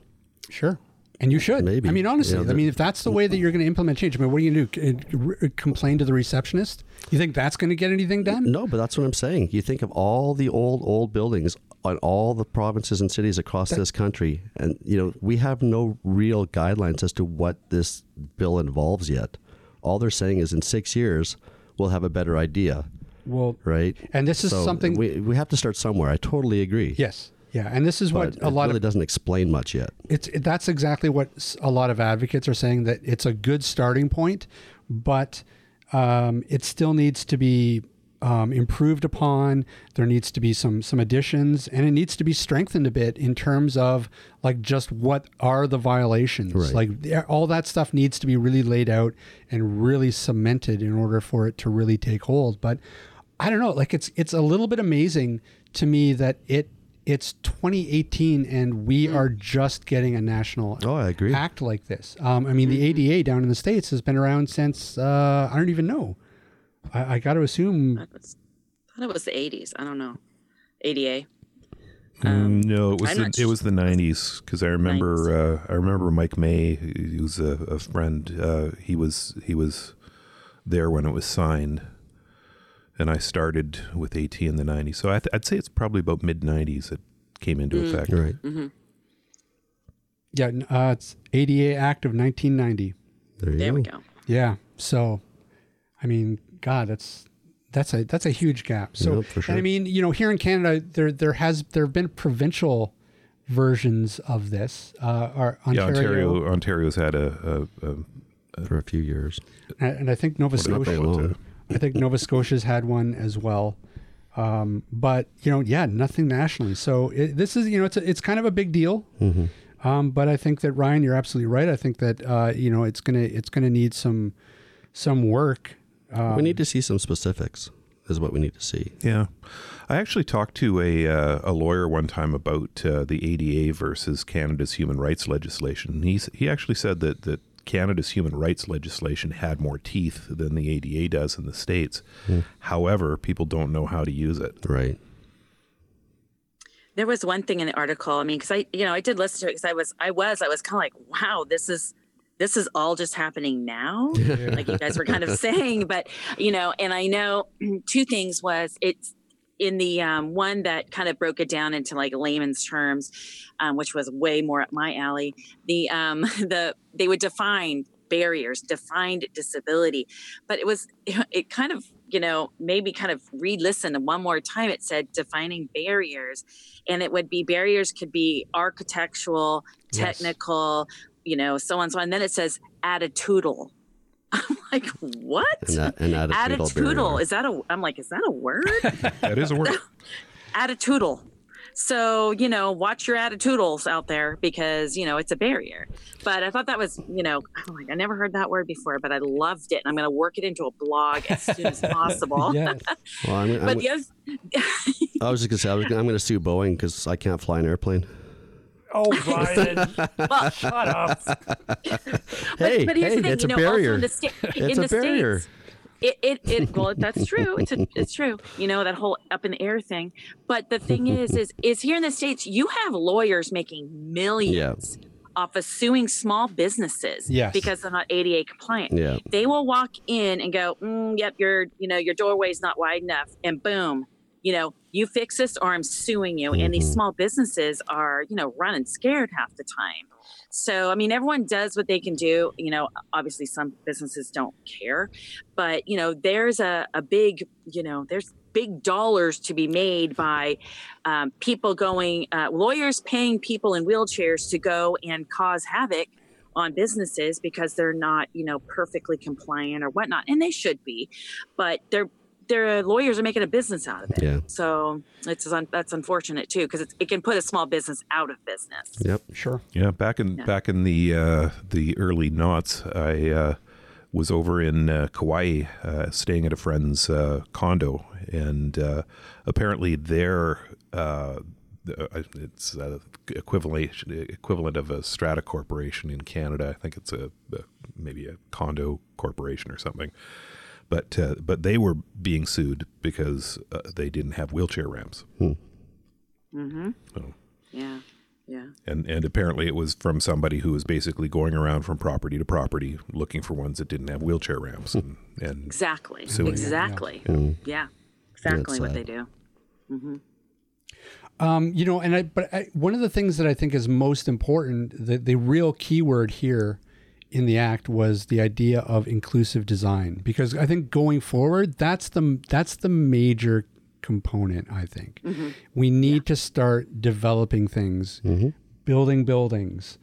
Sure. And you should. Maybe. I mean, honestly, yeah, I mean, if that's the way that you're going to implement change, I mean, what are you going to do? Complain to the receptionist? You think that's going to get anything done? No, but that's what I'm saying. You think of all the old buildings on all the provinces and cities across this country. And, you know, we have no real guidelines as to what this bill involves yet. All they're saying is in 6 years, we'll have a better idea. Well, right. And this is something we have to start somewhere. I totally agree. Yes. Yeah, and this is but what a lot really of... it doesn't explain much yet. That's exactly what a lot of advocates are saying, that it's a good starting point, but it still needs to be improved upon. There needs to be some additions, and it needs to be strengthened a bit in terms of, like, just what are the violations. Right. Like, all that stuff needs to be really laid out and really cemented in order for it to really take hold. But I don't know, like, it's a little bit amazing to me that it's 2018 and we are just getting a national act like this. I mean, the ADA down in the States has been around since, I don't even know. I got to assume. I thought it was the 80s. I don't know. ADA. No, it was the 90s. Because I remember Mike May, who's a friend. He was there when it was signed. And I started with AT in the 90s. So I'd say it's probably about mid-90s it came into effect. Right. Mm-hmm. Yeah, it's ADA Act of 1990. There we go. Yeah. So, I mean, God, that's a huge gap. So, yep, for sure. And I mean, you know, here in Canada, there have been provincial versions of this. Ontario's had a for a few years, and I think Nova Scotia. I think Nova Scotia's had one as well. But, you know, yeah, nothing nationally. So this is, you know, it's kind of a big deal. Mm-hmm. But I think that, Ryan, you're absolutely right. I think that, you know, it's going to need some work. We need to see some specifics is what we need to see. Yeah. I actually talked to a lawyer one time about the ADA versus Canada's human rights legislation. He actually said that Canada's human rights legislation had more teeth than the ADA does in the States. Mm. However, people don't know how to use it. Right. There was one thing in the article, I mean, because I did listen to it, because I was kind of like, wow, this is all just happening now. Yeah. Like you guys were kind of saying, but, you know, and I know two things was it's in the one that kind of broke it down into like layman's terms, which was way more up my alley. They would define barriers, defined disability, but it kind of, you know, maybe kind of re-listen one more time. It said defining barriers, and it would be barriers could be architectural, technical, you know, so on and so on. And then it says attitudinal. I'm like, what? An attitudinal. Is that a word? That is a word. Attitudinal. So, you know, watch your attitudinals out there because, you know, it's a barrier. But I thought that was, you know, I never heard that word before, but I loved it. And I'm going to work it into a blog as soon as possible. Yes. Well, I was just going to say, I'm going to sue Boeing because I can't fly an airplane. Oh, Brian. Well, shut up. But here's the thing, it's, you know, a barrier. Also in the barrier. States, well, that's true. It's true. You know, that whole up in the air thing. But the thing is here in the States, you have lawyers making millions off of suing small businesses because they're not ADA compliant. Yeah. They will walk in and go, yep, your doorway's not wide enough. And boom, you know, you fix this or I'm suing you. Mm-hmm. And these small businesses are, you know, running scared half the time. So, I mean, everyone does what they can do. You know, obviously some businesses don't care, but, you know, there's a big, you know, there's big dollars to be made by people going, lawyers paying people in wheelchairs to go and cause havoc on businesses because they're not, you know, perfectly compliant or whatnot. And they should be, but their lawyers are making a business out of it. Yeah. So that's unfortunate too, because it can put a small business out of business. Yep, sure. Yeah, back in the early noughts, I was over in Kauai, staying at a friend's condo, and apparently their it's equivalent of a strata corporation in Canada. I think it's maybe a condo corporation or something. But they were being sued because they didn't have wheelchair ramps. Hmm. Mm-hmm. So. Yeah, yeah. And apparently it was from somebody who was basically going around from property to property looking for ones that didn't have wheelchair ramps. And Exactly. Yeah. Mm. Yeah, exactly what they do. Mm-hmm. You know, and one of the things that I think is most important, the real keyword here in the act was the idea of inclusive design, because I think going forward, that's the major component. I think we need to start developing things, building buildings.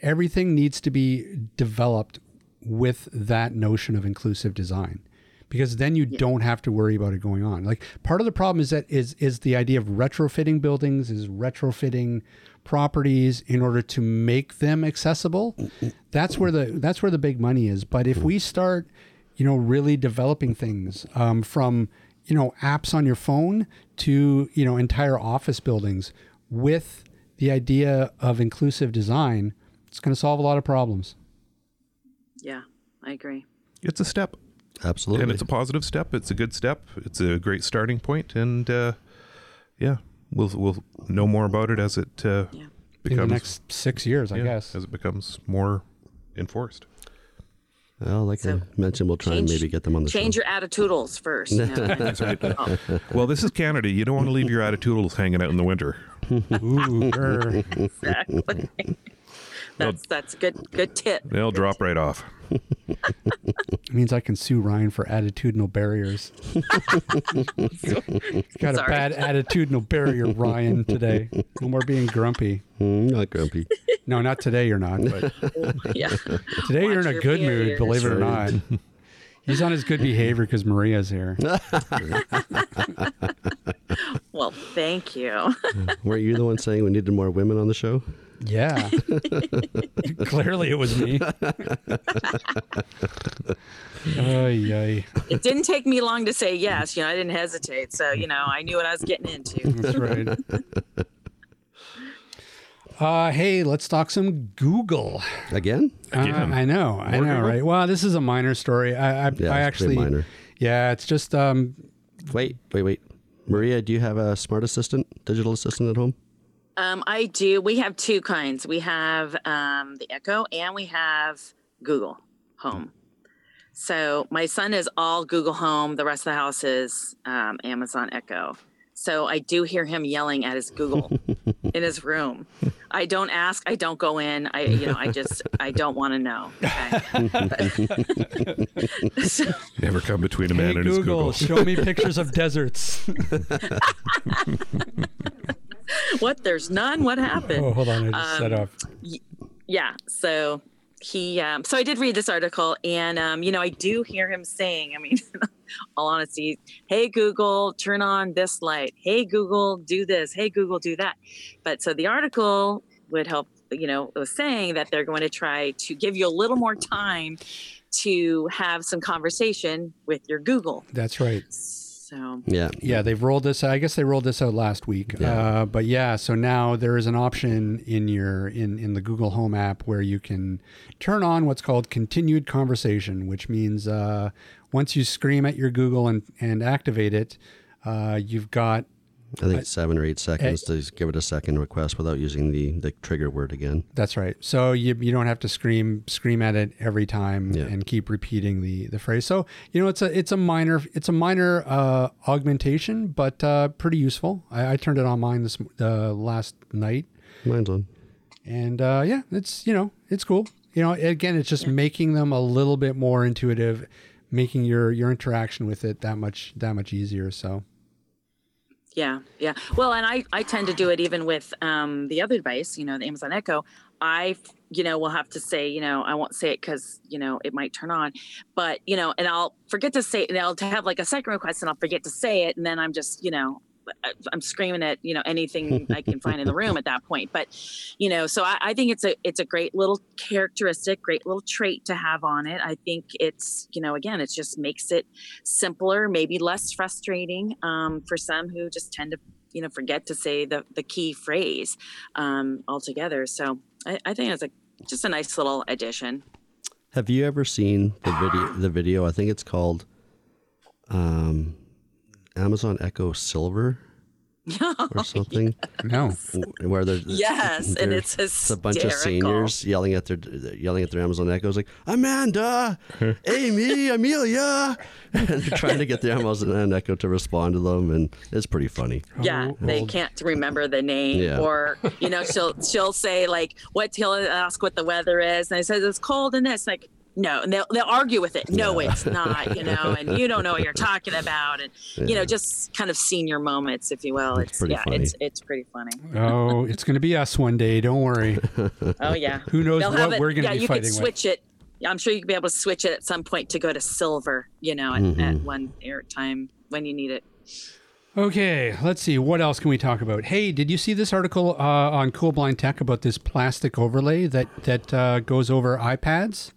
Everything needs to be developed with that notion of inclusive design, because then you don't have to worry about it going on. Like, part of the problem is that is the idea of retrofitting buildings, is retrofitting properties in order to make them accessible. That's where the big money is. But if we start, you know, really developing things from, you know, apps on your phone to, you know, entire office buildings with the idea of inclusive design, it's going to solve a lot of problems. Yeah, I agree. It's a step. Absolutely. And it's a positive step. It's a good step. It's a great starting point. And we'll know more about it as it becomes, in the next 6 years, I guess, as it becomes more enforced. Well, like I mentioned, we'll try and maybe get them on the show. Change your attitudinals first. You know, that's right. Oh. Well, this is Canada. You don't want to leave your attitudinals hanging out in the winter. Ooh, exactly. That's good tip. They'll drop right off. It means I can sue Ryan for attitudinal barriers. Got a bad attitudinal barrier, Ryan, today. No more being grumpy. Not grumpy. No, not today you're not. But today you're in a good mood, believe it or not. He's on his good behavior because Maria's here. Well, thank you. Weren't you the one saying we needed more women on the show? Yeah. Clearly it was me. It didn't take me long to say yes. You know, I didn't hesitate. So, you know, I knew what I was getting into. That's right. Hey, let's talk some Google. Again? I know, right? Well, this is a minor story. I actually... minor. Yeah, it's just... Wait. Maria, do you have a smart assistant, digital assistant at home? I do. We have two kinds. We have the Echo and we have Google Home. So my son is all Google Home. The rest of the house is Amazon Echo. So I do hear him yelling at his Google in his room. I don't ask. I don't go in. I don't want to know. Okay? So, never come between a man and Google, his Google. Show me pictures of deserts. What? There's none? What happened? Oh, hold on. I just set up. Yeah. So so I did read this article and, you know, I do hear him saying, I mean, all honesty, hey, Google, turn on this light. Hey, Google, do this. Hey, Google, do that. But so the article would help, you know, it was saying that they're going to try to give you a little more time to have some conversation with your Google. That's right. So. Yeah, they've rolled this out. I guess they rolled this out last week. Yeah. But yeah, so now there is an option in your in the Google Home app where you can turn on what's called continued conversation, which means once you scream at your Google and activate it, you've got I think 7 or 8 seconds to give it a second request without using the trigger word again. That's right. So you don't have to scream at it every time and keep repeating the phrase. So it's a minor augmentation, but pretty useful. I turned it on mine this last night. Mine's on. And it's cool. It's just making them a little bit more intuitive, making your interaction with it that much easier. So. Yeah. Well, and I tend to do it even with the other device, the Amazon Echo. I, will have to say, I won't say it because, it might turn on, but, and I'll forget to say it, and I'll have like a second request and I'll forget to say it. And then I'm just, I'm screaming at, anything I can find in the room at that point. But, so I think it's a great little characteristic, great little trait to have on it. I think it's, it just makes it simpler, maybe less frustrating for some who just tend to, forget to say the key phrase altogether. So I think it's just a nice little addition. Have you ever seen the video? I think it's called, Amazon Echo Silver or something? Yes. No. Where and it's hysterical. It's a bunch of seniors yelling at their Amazon Echoes like, Amanda, Amy, Amelia. And they're trying to get the Amazon Echo to respond to them, and it's pretty funny. Yeah, they can't remember the name or, she'll say like, he'll ask what the weather is, and I said, it's cold and this, like, no, and they'll argue with it. No, it's not, and you don't know what you're talking about. And, just kind of senior moments, if you will. It's pretty funny. Oh, it's going to be us one day. Don't worry. Oh, yeah. Who knows we're going to be fighting with. You could switch it. I'm sure you could be able to switch it at some point to go to silver, at one time when you need it. Okay, let's see. What else can we talk about? Hey, did you see this article on Cool Blind Tech about this plastic overlay that goes over iPads?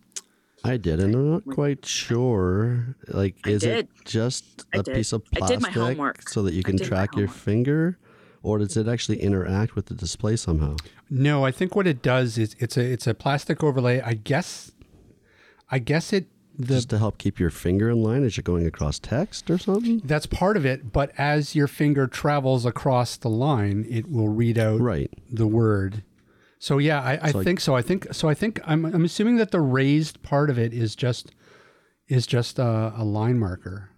I did, and I'm not quite sure. Like, is it just a piece of plastic so that you can track your finger, or does it actually interact with the display somehow? No, I think what it does is it's a plastic overlay. I guess it just to help keep your finger in line as you're going across text or something. That's part of it, but as your finger travels across the line, it will read out the word. So yeah, I think so. I think I'm assuming that the raised part of it is just a line marker.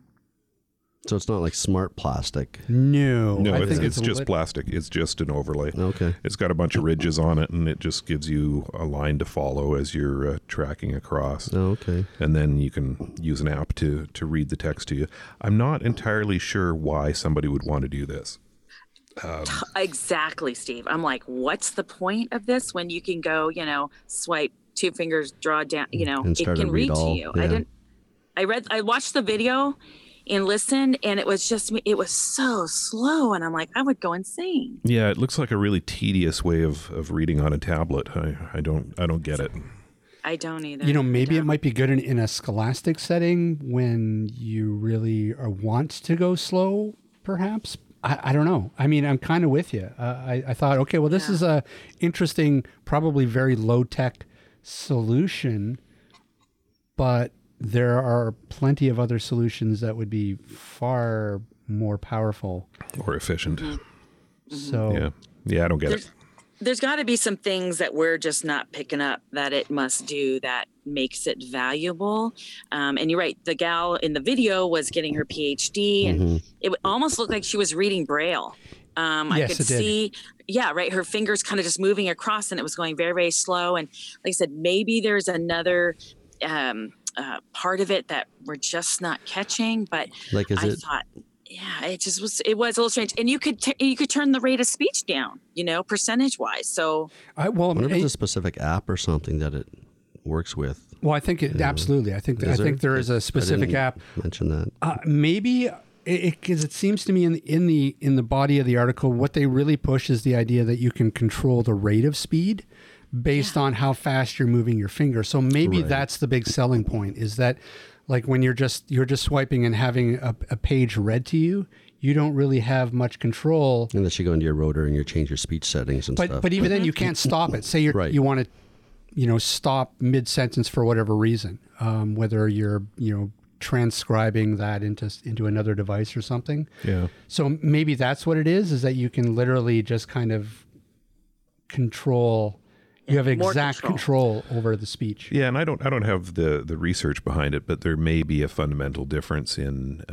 So it's not like smart plastic. No, I think it's just plastic. It's just an overlay. Okay. It's got a bunch of ridges on it, and it just gives you a line to follow as you're tracking across. Oh, okay. And then you can use an app to read the text to you. I'm not entirely sure why somebody would want to do this. Exactly, Steve. I'm like, what's the point of this when you can go, swipe two fingers, draw down, it can read to you. Yeah. I watched the video and listened, and it was so slow. And I'm like, I would go insane. Yeah. It looks like a really tedious way of reading on a tablet. I don't get it. I don't either. Maybe it might be good in a scholastic setting when you really want to go slow, perhaps. I don't know. I mean, I'm kind of with you. I thought, okay, well, this is a interesting, probably very low-tech solution, but there are plenty of other solutions that would be far more powerful. Or efficient. Mm-hmm. So yeah, I don't get it. There's got to be some things that we're just not picking up that it must do that makes it valuable. And you're right. The gal in the video was getting her PhD, and it almost looked like she was reading Braille. Yes, I could see. Yeah, right. Her fingers kind of just moving across, and it was going very, very slow. And like I said, maybe there's another part of it that we're just not catching. But like, yeah, it was a little strange, and you could turn the rate of speech down, percentage wise. So I wonder if there's a specific app or something that it works with. Well, I think absolutely. I think there is a specific app. Mention that maybe because it seems to me in the body of the article, what they really push is the idea that you can control the rate of speed based on how fast you're moving your finger. So maybe that's the big selling point is that. Like when you're just swiping and having a page read to you, you don't really have much control. Unless you go into your rotor and you change your speech settings and stuff. But even then, you can't stop it. Say you want to, stop mid sentence for whatever reason, whether you're transcribing that into another device or something. Yeah. So maybe that's what it is that you can literally just kind of control. You have exact control over the speech. Yeah, and I don't have the research behind it, but there may be a fundamental difference in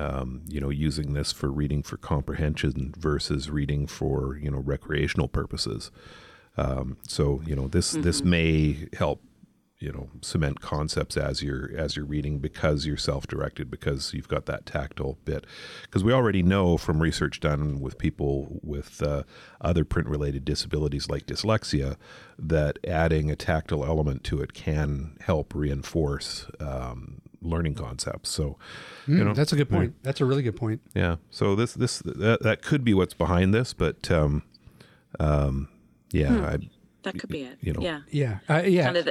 using this for reading for comprehension versus reading for recreational purposes. So this may help cement concepts as you're reading, because you're self-directed, because you've got that tactile bit. Because we already know from research done with people with other print-related disabilities like dyslexia that adding a tactile element to it can help reinforce learning concepts. So, that's a good point. That's a really good point. Yeah. So that could be what's behind this, but that could be it. Yeah. Kind of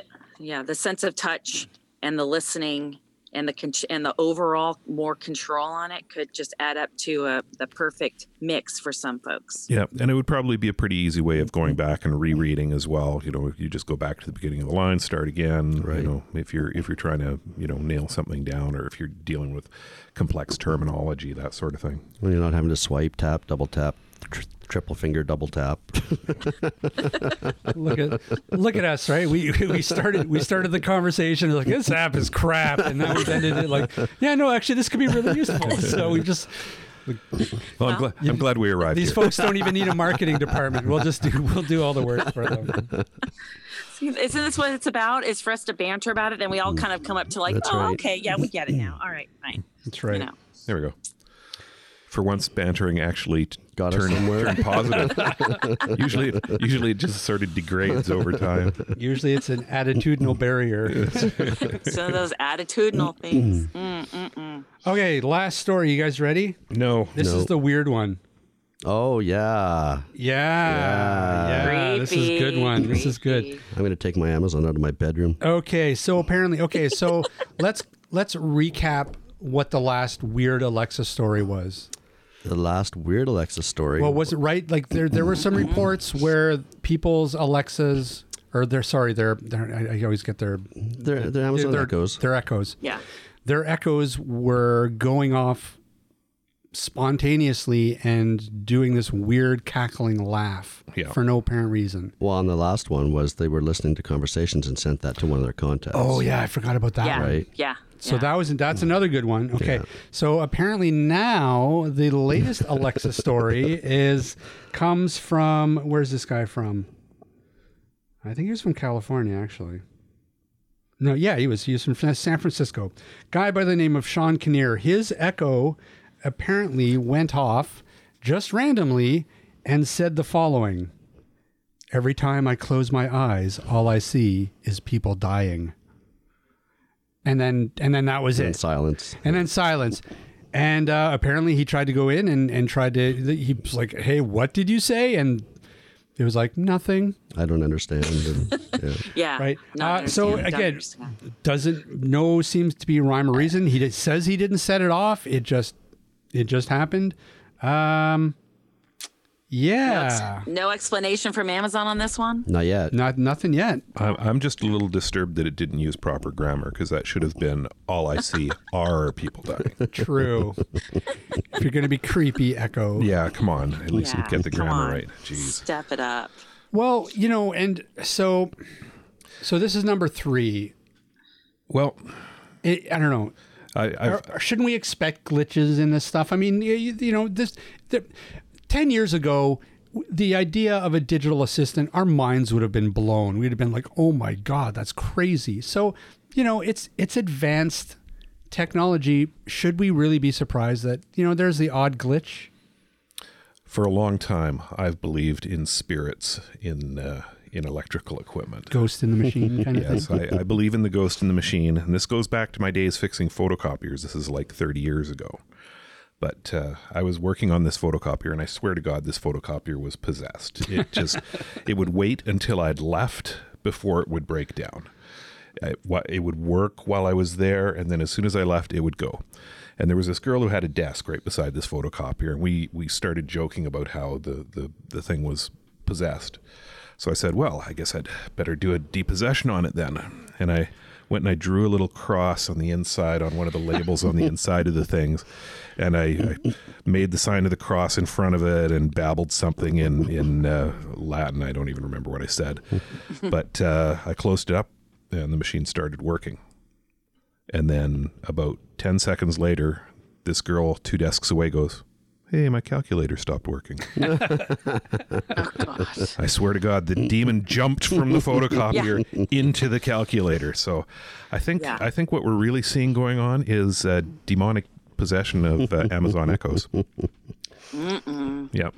the sense of touch and the listening and the overall more control on it could just add up to the perfect mix for some folks. Yeah, and it would probably be a pretty easy way of going back and rereading as well. You just go back to the beginning of the line, start again. Right. If you're trying to nail something down, or if you're dealing with complex terminology, that sort of thing. When you're not having to swipe, tap, double tap. Triple finger, double tap. Look at us, right? We started the conversation like, this app is crap, and then we ended it like, yeah, no, actually, this could be really useful. So we just. I'm glad we arrived. These folks don't even need a marketing department. We'll do all the work for them. Isn't this what it's about? Is for us to banter about it, then we all kind of come up to like, okay, yeah, we get it now. All right, fine. That's right. There we go. For once, bantering actually turned positive. Usually it just sort of degrades over time. Usually it's an attitudinal barrier. So those attitudinal things. Okay, last story. You guys ready? No. This is the weird one. Oh, yeah. Yeah. This is a good one. This is good. I'm going to take my Amazon out of my bedroom. Okay, so let's recap what the last weird Alexa story was. The last weird Alexa story. Well, was it right? Like there were some reports where people's Alexas, or I always get their Amazon Echoes. Their Echoes. Yeah. Their Echoes were going off spontaneously and doing this weird cackling laugh for no apparent reason. Well, and the last one was they were listening to conversations and sent that to one of their contacts. Oh yeah, I forgot about that. Yeah. Right. Yeah. So that's another good one. Okay. Yeah. So apparently now the latest Alexa story comes from, where's this guy from? I think he was from California, actually. No, yeah, he was from San Francisco. Guy by the name of Sean Kinnear. His Echo apparently went off just randomly and said the following: "Every time I close my eyes, all I see is people dying." And then that was it. And then silence. And apparently he tried to go in and tried to, he was like, "Hey, what did you say?" And it was like, "Nothing. I don't understand." Right. So again, seems to be rhyme or reason. He says he didn't set it off. It just happened. No explanation from Amazon on this one? Not yet. Nothing yet. I'm just a little disturbed that it didn't use proper grammar, because that should have been, "All I see are people dying." True. If you're going to be creepy, Echo. Yeah, come on. At least get the grammar right. Jeez. Step it up. Well, and so this is number 3. Well. I don't know. Shouldn't we expect glitches in this stuff? I mean, this... 10 years ago, the idea of a digital assistant, our minds would have been blown. We'd have been like, "Oh my God, that's crazy." So, it's advanced technology. Should we really be surprised that, there's the odd glitch? For a long time, I've believed in spirits in electrical equipment. Ghost in the machine kind of thing. Yes, I believe in the ghost in the machine. And this goes back to my days fixing photocopiers. This is like 30 years ago. But I was working on this photocopier, and I swear to God, this photocopier was possessed. It just, it would wait until I'd left before it would break down. It would work while I was there, and then as soon as I left, it would go. And there was this girl who had a desk right beside this photocopier, and we started joking about how the thing was possessed. So I said, "Well, I guess I'd better do a depossession on it then." And I went and I drew a little cross on the inside on one of the labels on the inside of the things. And I made the sign of the cross in front of it and babbled something in Latin. I don't even remember what I said. But I closed it up and the machine started working. And then about 10 seconds later, this girl 2 desks away goes, "Hey, my calculator stopped working." Oh, gosh. I swear to God, the demon jumped from the photocopier into the calculator. So I think what we're really seeing going on is demonic possession of Amazon Echoes. Mm-mm. Yep.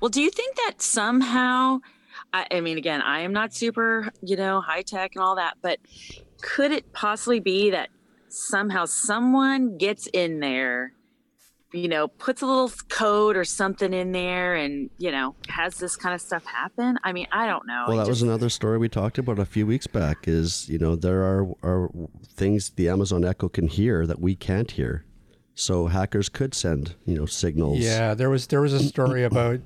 Well, do you think that somehow, I mean, again, I am not super, high tech and all that, but could it possibly be that somehow someone gets in there, puts a little code or something in there and, has this kind of stuff happen? I mean, I don't know. Well, that was another story we talked about a few weeks back is, there are things the Amazon Echo can hear that we can't hear. So hackers could send, signals. Yeah, there was a story about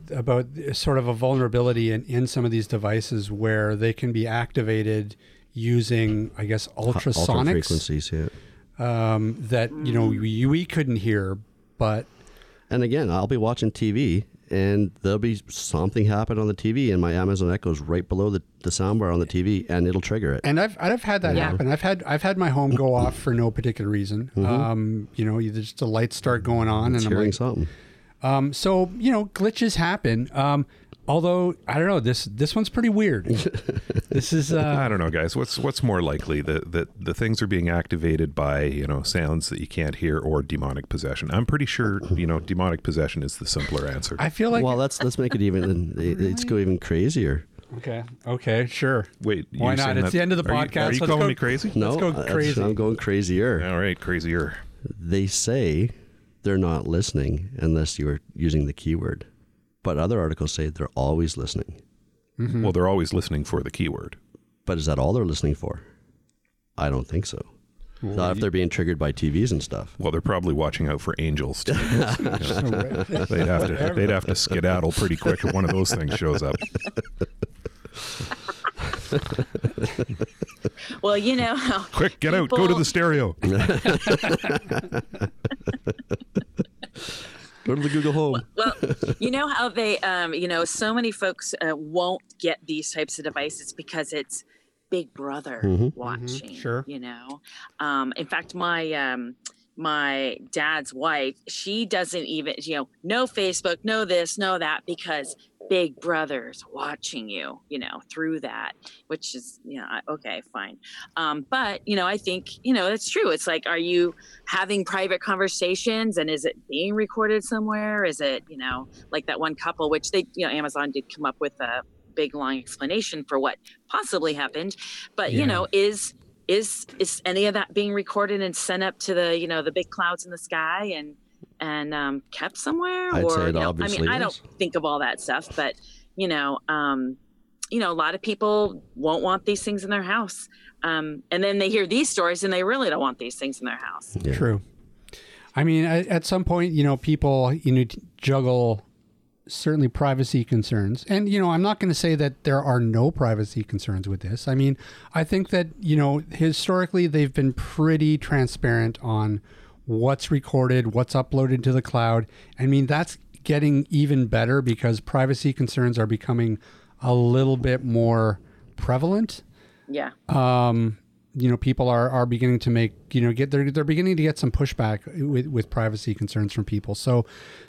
sort of a vulnerability in some of these devices where they can be activated using, I guess, ultrasonics. Ultra frequencies, yeah. That we couldn't hear, but and again, I'll be watching TV, and there'll be something happen on the TV, and my Amazon Echo's right below the soundbar on the TV, and it'll trigger it. And I've had that happen. I've had my home go off for no particular reason. Mm-hmm. Just the lights start going on, it's and hearing I'm like, something. So glitches happen. Although I don't know, this one's pretty weird. This is I don't know, guys. What's more likely that the things are being activated by sounds that you can't hear or demonic possession? I'm pretty sure demonic possession is the simpler answer. I feel like let's make it even let's go even crazier. Okay, sure. Wait, why not? It's the end of the podcast. Are you calling me crazy? No, let's go crazy. I'm going crazier. All right, crazier. They say they're not listening unless you are using the keyword. But other articles say they're always listening. Mm-hmm. Well, they're always listening for the keyword. But is that all they're listening for? I don't think so. Well, not if they're being triggered by TVs and stuff. Well, they're probably watching out for angels too. They'd have to skedaddle pretty quick if one of those things shows up. Well, quick, get out, go to the stereo. Go to the Google Home. Well, how they, so many folks won't get these types of devices because it's Big Brother watching. Mm-hmm, sure. In fact, my dad's wife, she doesn't even, no Facebook, no this, no that, because Big Brother's watching you, through that, which is, okay, fine. But, I think, that's true. It's like, are you having private conversations and is it being recorded somewhere? Is it, like that one couple, which they, Amazon did come up with a big long explanation for what possibly happened, but, is any of that being recorded and sent up to the, the big clouds in the sky and kept somewhere? I'd say it obviously is. I mean, I don't think of all that stuff, but, a lot of people won't want these things in their house. And then they hear these stories and they really don't want these things in their house. Yeah. True. I mean, at some point, people, juggle certainly privacy concerns. And, I'm not going to say that there are no privacy concerns with this. I mean, I think that, historically they've been pretty transparent on what's recorded, what's uploaded to the cloud. I mean, that's getting even better because privacy concerns are becoming a little bit more prevalent. Yeah. People are beginning to make, they're beginning to get some pushback with privacy concerns from people. So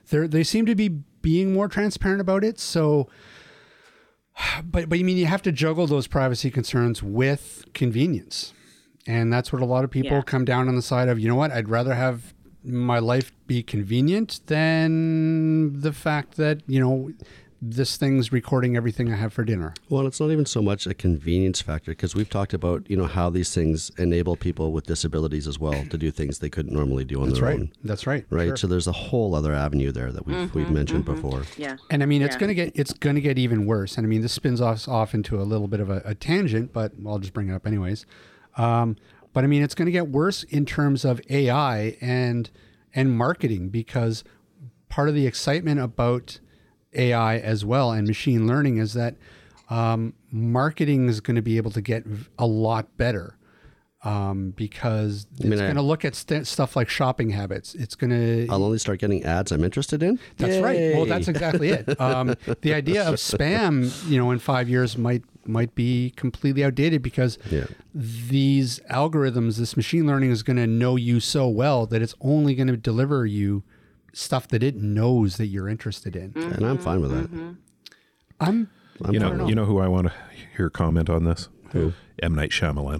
they seem to be being more transparent about it. So, but you mean you have to juggle those privacy concerns with convenience. And that's what a lot of people come down on the side of, I'd rather have my life be convenient than the fact that, this thing's recording everything I have for dinner. Well, it's not even so much a convenience factor because we've talked about, how these things enable people with disabilities as well to do things they couldn't normally do on their own. That's right. Right. Sure. So there's a whole other avenue there that we've mentioned before. Yeah. And I mean, it's going to get even worse. And I mean, this spins off into a little bit of a tangent, but I'll just bring it up anyways. But I mean, it's going to get worse in terms of AI and marketing because part of the excitement about AI as well and machine learning is that Marketing is going to be able to get a lot better because it's going to look at stuff like shopping habits. It's going to... I'll only start getting ads I'm interested in. That's right. Well, that's exactly it. The idea of spam, in 5 years might be completely outdated because these algorithms, this machine learning is going to know you so well that it's only going to deliver you stuff that it knows that you're interested in. Mm-hmm. And I'm fine with that. Mm-hmm. You know who I want to hear comment on this? Who? M. Night Shyamalan.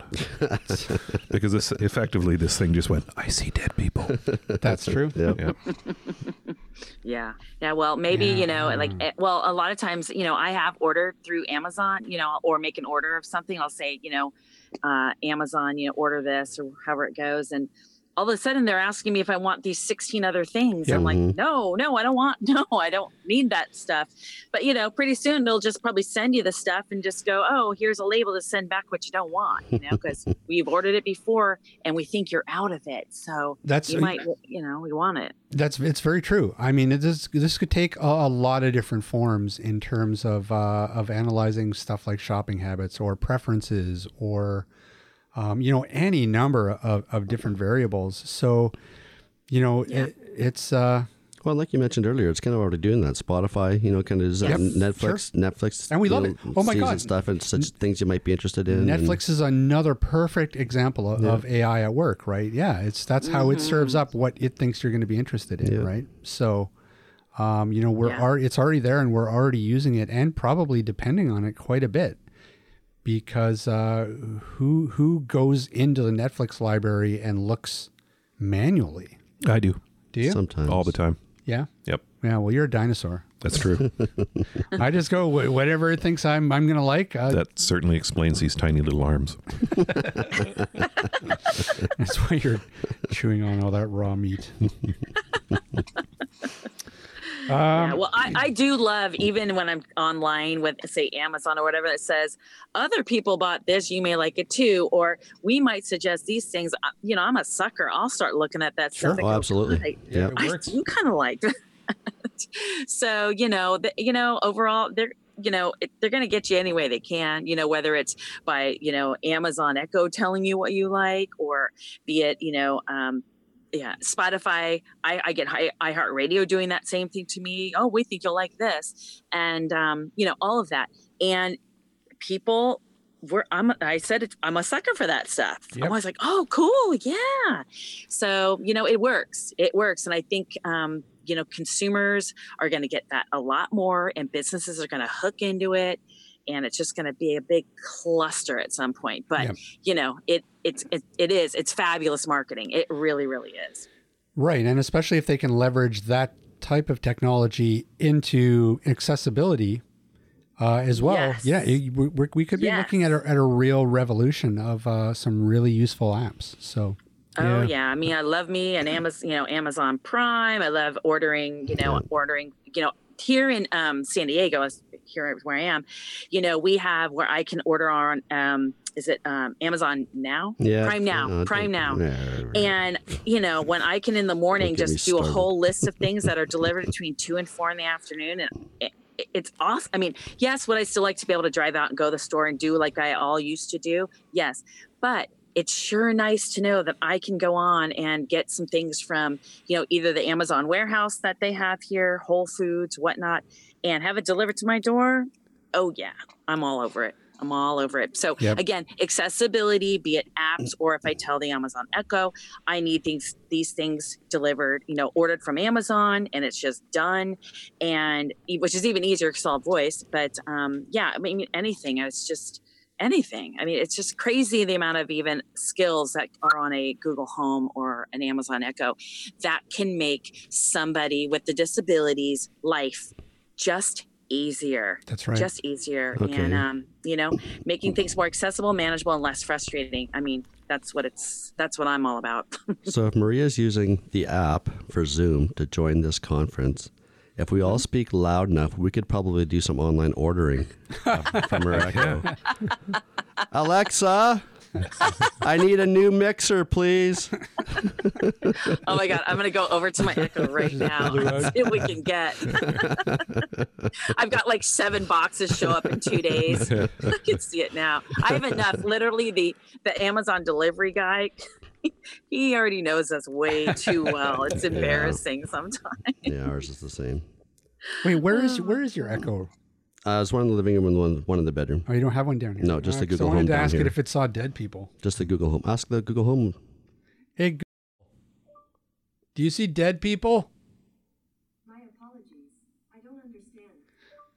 Because this thing just went, I see dead people. That's true. Yeah. Yeah. Well, maybe, a lot of times, I have ordered through Amazon, or make an order of something. I'll say, Amazon, order this or however it goes. And all of a sudden they're asking me if I want these 16 other things. Yeah. I'm like, no, I don't need that stuff. But, pretty soon they'll just probably send you the stuff and just go, oh, here's a label to send back what you don't want, because we've ordered it before and we think you're out of it. So we want it. It's very true. I mean, this could take a lot of different forms in terms of analyzing stuff like shopping habits or preferences or, any number of different variables. So, well, like you mentioned earlier, it's kind of already doing that. Spotify, kind of is Netflix. Sure. Netflix. And we love it. Oh, my God. Stuff and such things you might be interested in. Netflix is another perfect example of AI at work, right? Yeah, that's how it serves up what it thinks you're going to be interested in, right? So, it's already there and we're already using it and probably depending on it quite a bit. Because who goes into the Netflix library and looks manually? I do. Do you? Sometimes. All the time. Yeah? Yep. Yeah, well, you're a dinosaur. That's true. I just go whatever it thinks I'm going to like. That certainly explains these tiny little arms. That's why you're chewing on all that raw meat. I do love, even when I'm online with, say, Amazon or whatever, that says other people bought this, you may like it too, or we might suggest these things. I'm a sucker. I'll start looking at that stuff. Sure. Oh, absolutely. I do kind of like that. So, overall, they're going to get you any way they can, whether it's by, Amazon Echo telling you what you like, or be it, Spotify, I get iHeartRadio doing that same thing to me. Oh, we think you'll like this. And, all of that. And people I'm a sucker for that stuff. Yep. I was like, oh, cool. Yeah. So, it works. It works. And I think, consumers are going to get that a lot more and businesses are going to hook into it. And it's just going to be a big cluster at some point. But, it's fabulous marketing. It really, really is. Right. And especially if they can leverage that type of technology into accessibility as well. Yes. Yeah. We could be looking at a real revolution of some really useful apps. So. Oh, yeah. I mean, I love me and Amazon, Amazon Prime. I love ordering, here in San Diego, here where I am, we have where I can order on, Amazon Now? Yeah. Prime Now. And, when I can in the morning just do a whole list of things that are delivered between 2 and 4 in the afternoon. And it's awesome. I mean, yes, would I still like to be able to drive out and go to the store and do like I all used to do? Yes. But it's sure nice to know that I can go on and get some things from, either the Amazon warehouse that they have here, Whole Foods, whatnot, and have it delivered to my door. Oh, yeah, I'm all over it. So again, accessibility, be it apps, or if I tell the Amazon Echo, I need these things delivered, ordered from Amazon, and it's just done, and which is even easier because I'll voice. But anything. It's just anything. I mean, it's just crazy the amount of even skills that are on a Google Home or an Amazon Echo that can make somebody with the disabilities life just easier. That's right. Just easier. Okay. And, making things more accessible, manageable, and less frustrating. I mean, that's what I'm all about. So if Maria's using the app for Zoom to join this conference, if we all speak loud enough, we could probably do some online ordering from our Echo. Alexa, I need a new mixer, please. Oh my God, I'm going to go over to my Echo right now and see what we can get. I've got like 7 boxes show up in 2 days. I can see it now. I have enough. Literally, the Amazon delivery guy, he already knows us way too well. It's embarrassing sometimes. Yeah, ours is the same. Wait, where is your Echo? There's one in the living room and one in the bedroom. Oh, you don't have one down here? No, just the Google Home down here. I wanted to ask it if it saw dead people. Just the Google Home. Ask the Google Home. Hey, Google, do you see dead people? My apologies. I don't understand.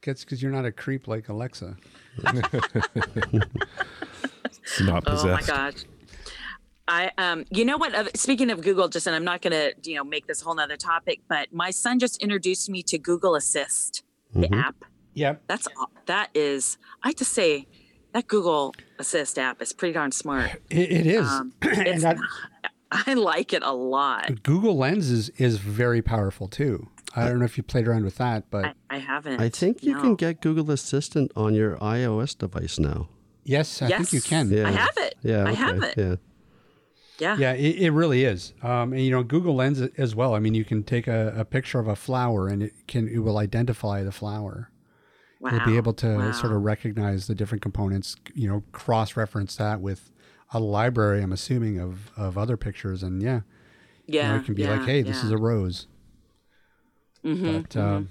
That's because you're not a creep like Alexa. It's not possessed. Oh, my gosh. You know what? Speaking of Google, just, and I'm not going to, make this a whole nother topic, but my son just introduced me to Google Assist, the app. Yep. I have to say that Google Assist app is pretty darn smart. It is. I like it a lot. Google Lens is very powerful too. I don't know if you played around with that, but I haven't. I think you can get Google Assistant on your iOS device now. Yes, I think you can. Yeah. I have it. Yeah, I have it. Yeah. Yeah. Yeah, it really is. And Google Lens as well. I mean, you can take a picture of a flower and it will identify the flower. Wow. You'll be able to sort of recognize the different components, cross-reference that with a library, I'm assuming, of other pictures. And it can be like, hey, this is a rose. Mm-hmm.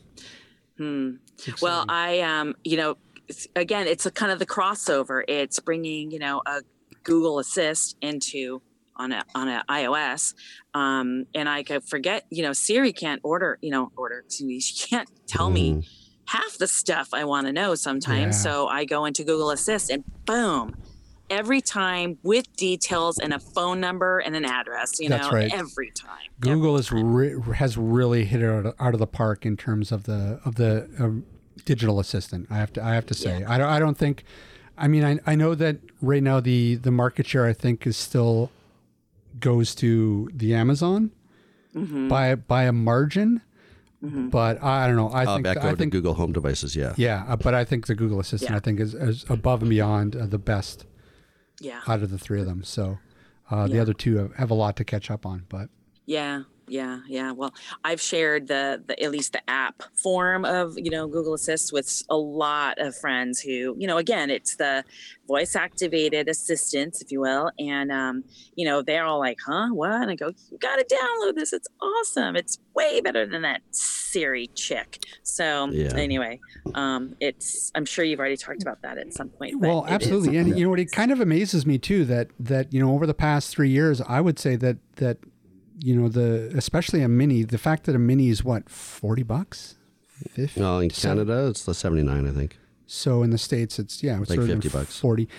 But, well, I, it's a kind of the crossover. It's bringing, a Google Assist into on a iOS. And I forget, Siri can't she can't tell me half the stuff I want to know sometimes. Yeah. So I go into Google Assist and boom, every time with details and a phone number and an address, that's right. Every time. Google has really hit it out of the park in terms of the digital assistant. I have to say, yeah. I know that right now the market share I think is still goes to the Amazon by a margin. Mm-hmm. But I don't know. I think Google Home devices. Yeah. Yeah. But I think the Google Assistant, I think is above and beyond the best out of the three of them. So the other two have a lot to catch up on, but yeah. Well, I've shared the at least the app form of, Google Assist with a lot of friends who, again, it's the voice activated assistants, if you will. And, they're all like, huh, what? And I go, you got to download this. It's awesome. It's way better than that Siri chick. So anyway, I'm sure you've already talked about that at some point. Well, absolutely. And you know what, it kind of amazes me too, that, over the past 3 years, I would say that, especially a mini, the fact that a mini is what, $40? 50? No, in Canada, it's the 79, I think. So in the States, it's, it's like $50. 40,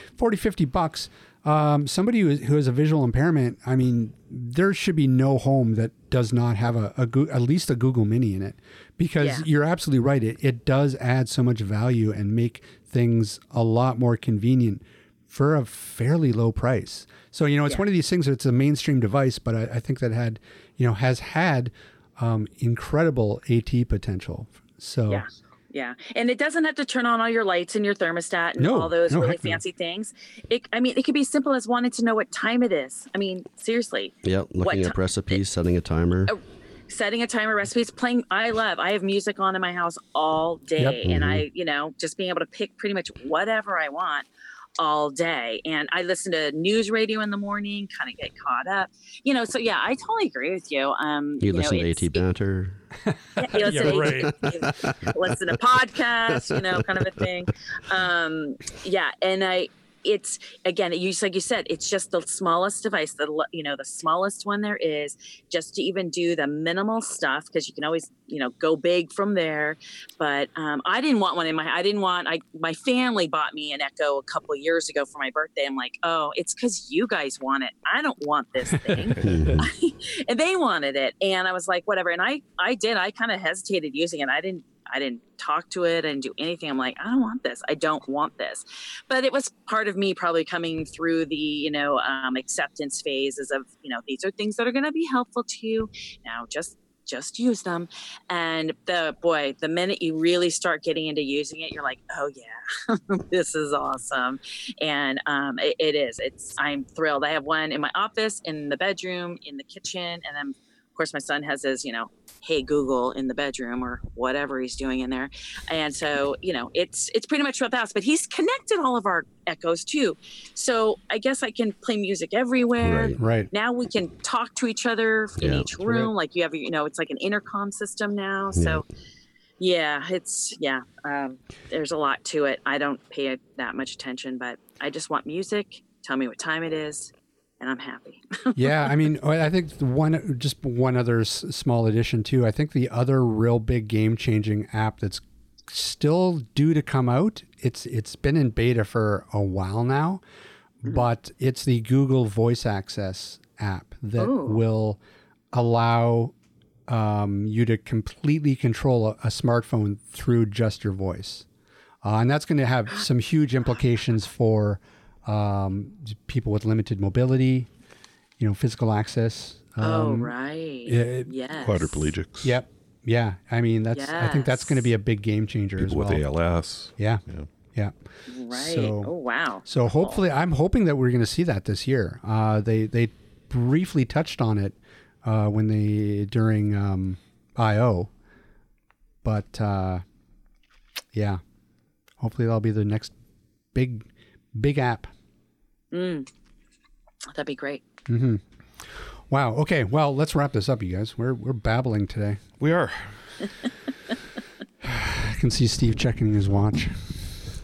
$50. Somebody who has a visual impairment, I mean, there should be no home that does not have at least a Google Mini in it, because you're absolutely right. It does add so much value and make things a lot more convenient for a fairly low price. So, it's one of these things that it's a mainstream device, but I think that has had incredible AT potential. So, yeah. And it doesn't have to turn on all your lights and your thermostat and all those really fancy things. It could be simple as wanting to know what time it is. I mean, seriously. Yeah. Looking up recipes, setting a timer. Setting a timer, recipes, playing. I have music on in my house all day. Yep. Mm-hmm. And I, just being able to pick pretty much whatever I want all day. And I listen to news radio in the morning, kind of get caught up, so yeah, I totally agree with you. You listen to AT Banter. Listen to podcasts, kind of a thing. And it's, again, just like you said, it's just the smallest device, the smallest one there is, just to even do the minimal stuff, because you can always, go big from there. But I didn't want one in my, my family bought me an Echo a couple years ago for my birthday. I'm like, oh, it's because you guys want it. I don't want this thing. And they wanted it. And I was like, whatever. And I kind of hesitated using it. I didn't talk to it and do anything. I'm like, I don't want this. I don't want this. But it was part of me probably coming through the, acceptance phases of, these are things that are going to be helpful to you. Now just just use them. And the minute you really start getting into using it, you're like, oh yeah, this is awesome. And I'm thrilled. I have one in my office, in the bedroom, in the kitchen. And then of course my son has his, Hey Google in the bedroom or whatever he's doing in there. And so, it's pretty much throughout the house, but he's connected all of our Echoes too. So I guess I can play music everywhere. Right. Now we can talk to each other in each room. Right. Like you have, it's like an intercom system now. So there's a lot to it. I don't pay that much attention, but I just want music. Tell me what time it is. And I'm happy. Yeah. I mean, I think one other small addition too. I think the other real big game changing app that's still due to come out, it's been in beta for a while now, but it's the Google Voice Access app that will allow you to completely control a smartphone through just your voice. And that's going to have some huge implications for people with limited mobility, physical access. Quadriplegics. Yep. Yeah. I mean, I think that's going to be a big game changer as well. People with ALS. Yeah. Right. So, wow. So hopefully, I'm hoping that we're going to see that this year. They briefly touched on it during I/O, but hopefully that'll be the next big app. That'd be great. Mm-hmm. Wow. Okay. Well, let's wrap this up, you guys. We're babbling today. We are. I can see Steve checking his watch.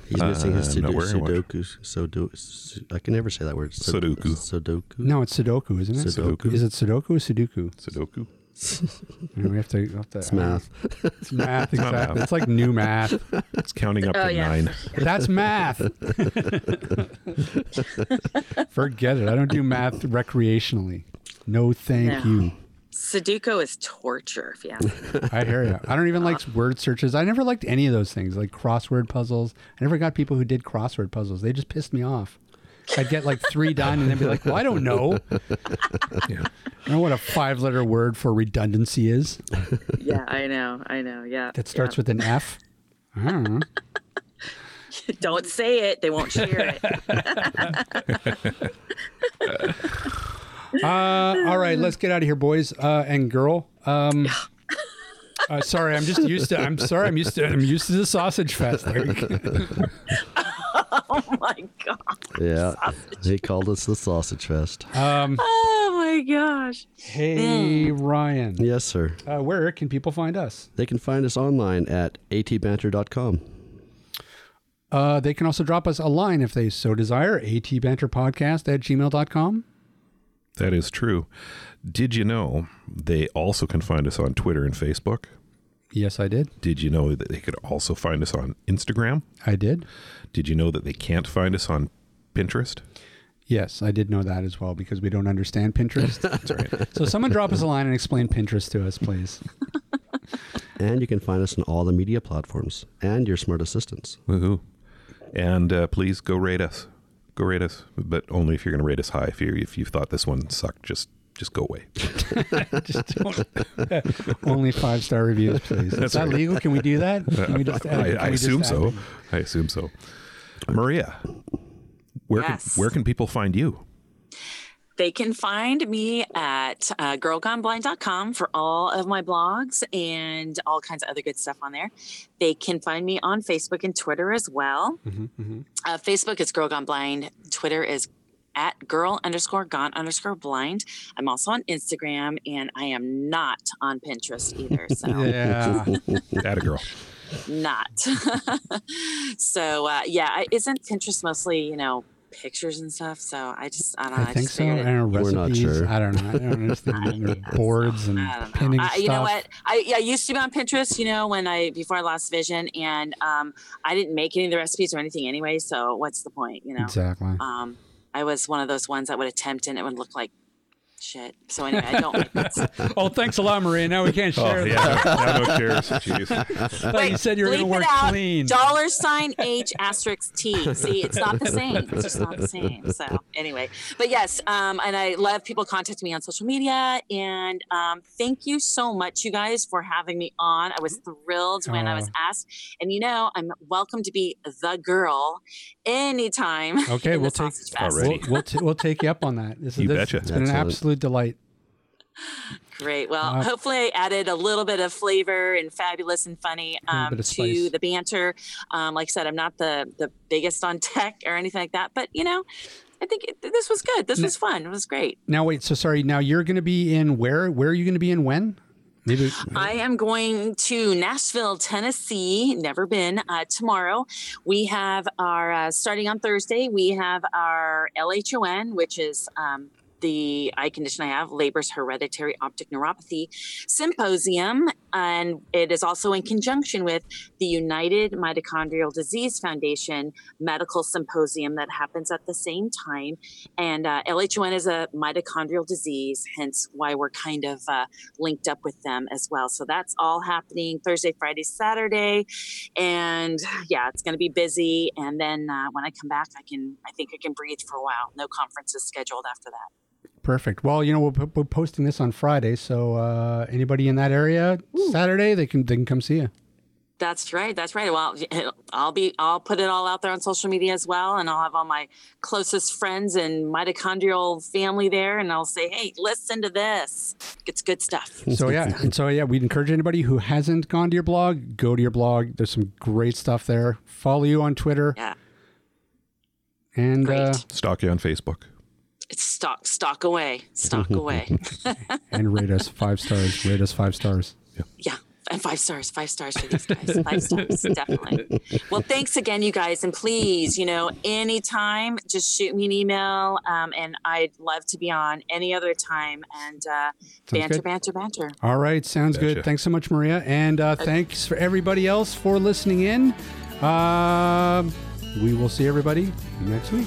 He's missing his Sudokus. I can never say that word. Sudoku. No, it's Sudoku, isn't it? Sudoku. Is it Sudoku or Sudoku? Sudoku. We have to it's math. It's math, exactly. It's like new math. It's counting up to nine. That's math. Forget it. I don't do math recreationally. No, thank you. Sudoku is torture, if you ask me. I hear you. I don't even like word searches. I never liked any of those things, like crossword puzzles. I never got people who did crossword puzzles. They just pissed me off. I'd get like 3 done and then be like, well, I don't know. Yeah. I don't know what a 5-letter word for redundancy is. Yeah, I know. Yeah. That starts with an F. I don't know. Don't say it. They won't share it. All right. Let's get out of here, boys and girl. Sorry. I'm used to the sausage fest. Oh my God. Yeah. He called us the sausage fest. Oh my gosh. Hey, Ryan. Yes, sir. Where can people find us? They can find us online at atbanter.com. They can also drop us a line if they so desire, atbanterpodcast@gmail.com. That is true. Did you know they also can find us on Twitter and Facebook? Yes, I did. Did you know that they could also find us on Instagram? I did. Did you know that they can't find us on Pinterest? Yes, I did know that as well because we don't understand Pinterest. That's right. So someone drop us a line and explain Pinterest to us, please. And you can find us on all the media platforms and your smart assistants. Woohoo. And please go rate us. Go rate us, but only if you're going to rate us high. If you thought this one sucked, just go away. Just don't. Only 5-star reviews, please. That's Is that legal? Can we do that? I assume so. Maria, where can people find you? They can find me at girlgoneblind.com for all of my blogs and all kinds of other good stuff on there. They can find me on Facebook and Twitter as well. Mm-hmm, mm-hmm. Facebook is Girl Gone Blind. Twitter is at girl_gone_blind. I'm also on Instagram, and I am not on Pinterest either. So yeah, atta girl. Not. So isn't Pinterest mostly pictures and stuff? So I think so. We're not sure. I don't understand boards and pinning stuff. You know what? I used to be on Pinterest. Before I lost vision, and I didn't make any of the recipes or anything anyway. So what's the point? Exactly. I was one of those ones that would attempt and it would look like shit. So anyway, I don't like this. Oh, thanks a lot, Maria. Now we can't share that. Yeah, no cares. Jeez. Wait, you said you were going to work clean. $H*T. See, it's not the same. It's just not the same. So anyway, but yes, and I love people contacting me on social media. And thank you so much, you guys, for having me on. I was thrilled when I was asked. And, you know, I'm welcome to be the girl anytime. Okay, we'll take you up on that. Betcha. It's been an absolute delight. Great. Well, hopefully I added a little bit of flavor and fabulous and funny to the banter. Like I said, I'm not the biggest on tech or anything like that, but you know, I think this was good. This was fun. It was great. Now, wait, so sorry. Now you're going to be in where? Where are you going to be in when? I am going to Nashville, Tennessee. Never been. Tomorrow, we have our starting on Thursday. We have our LHON, which is the eye condition I have, Labor's Hereditary Optic Neuropathy Symposium. And it is also in conjunction with the United Mitochondrial Disease Foundation Medical Symposium that happens at the same time. And LHON is a mitochondrial disease, hence why we're kind of linked up with them as well. So that's all happening Thursday, Friday, Saturday. And yeah, it's going to be busy. And then when I come back, I think I can breathe for a while. No conferences scheduled after that. Perfect. Well, you know, we're posting this on Friday, so anybody in that area, Saturday, they can come see you. That's right. That's right. Well, I'll put it all out there on social media as well, and I'll have all my closest friends and mitochondrial family there, and I'll say, hey, listen to this. It's good stuff. So we'd encourage anybody who hasn't gone to your blog, go to your blog. There's some great stuff there. Follow you on Twitter. Yeah. And stalk you on Facebook. It's stalk away. And rate us 5 stars. Yeah. And 5 stars for these guys. 5 stars, definitely. Well, thanks again, you guys. And please, you know, anytime, just shoot me an email. And I'd love to be on any other time. And banter. All right. Sounds good. Thanks so much, Maria. And thanks for everybody else for listening in. We will see everybody next week.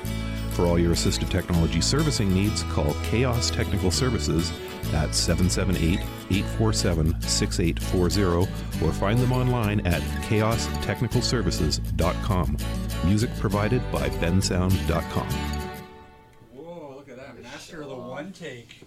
For all your assistive technology servicing needs, call Chaos Technical Services at 778-847-6840 or find them online at chaostechnicalservices.com. Music provided by bensound.com. Whoa, look at that. Master of the one take.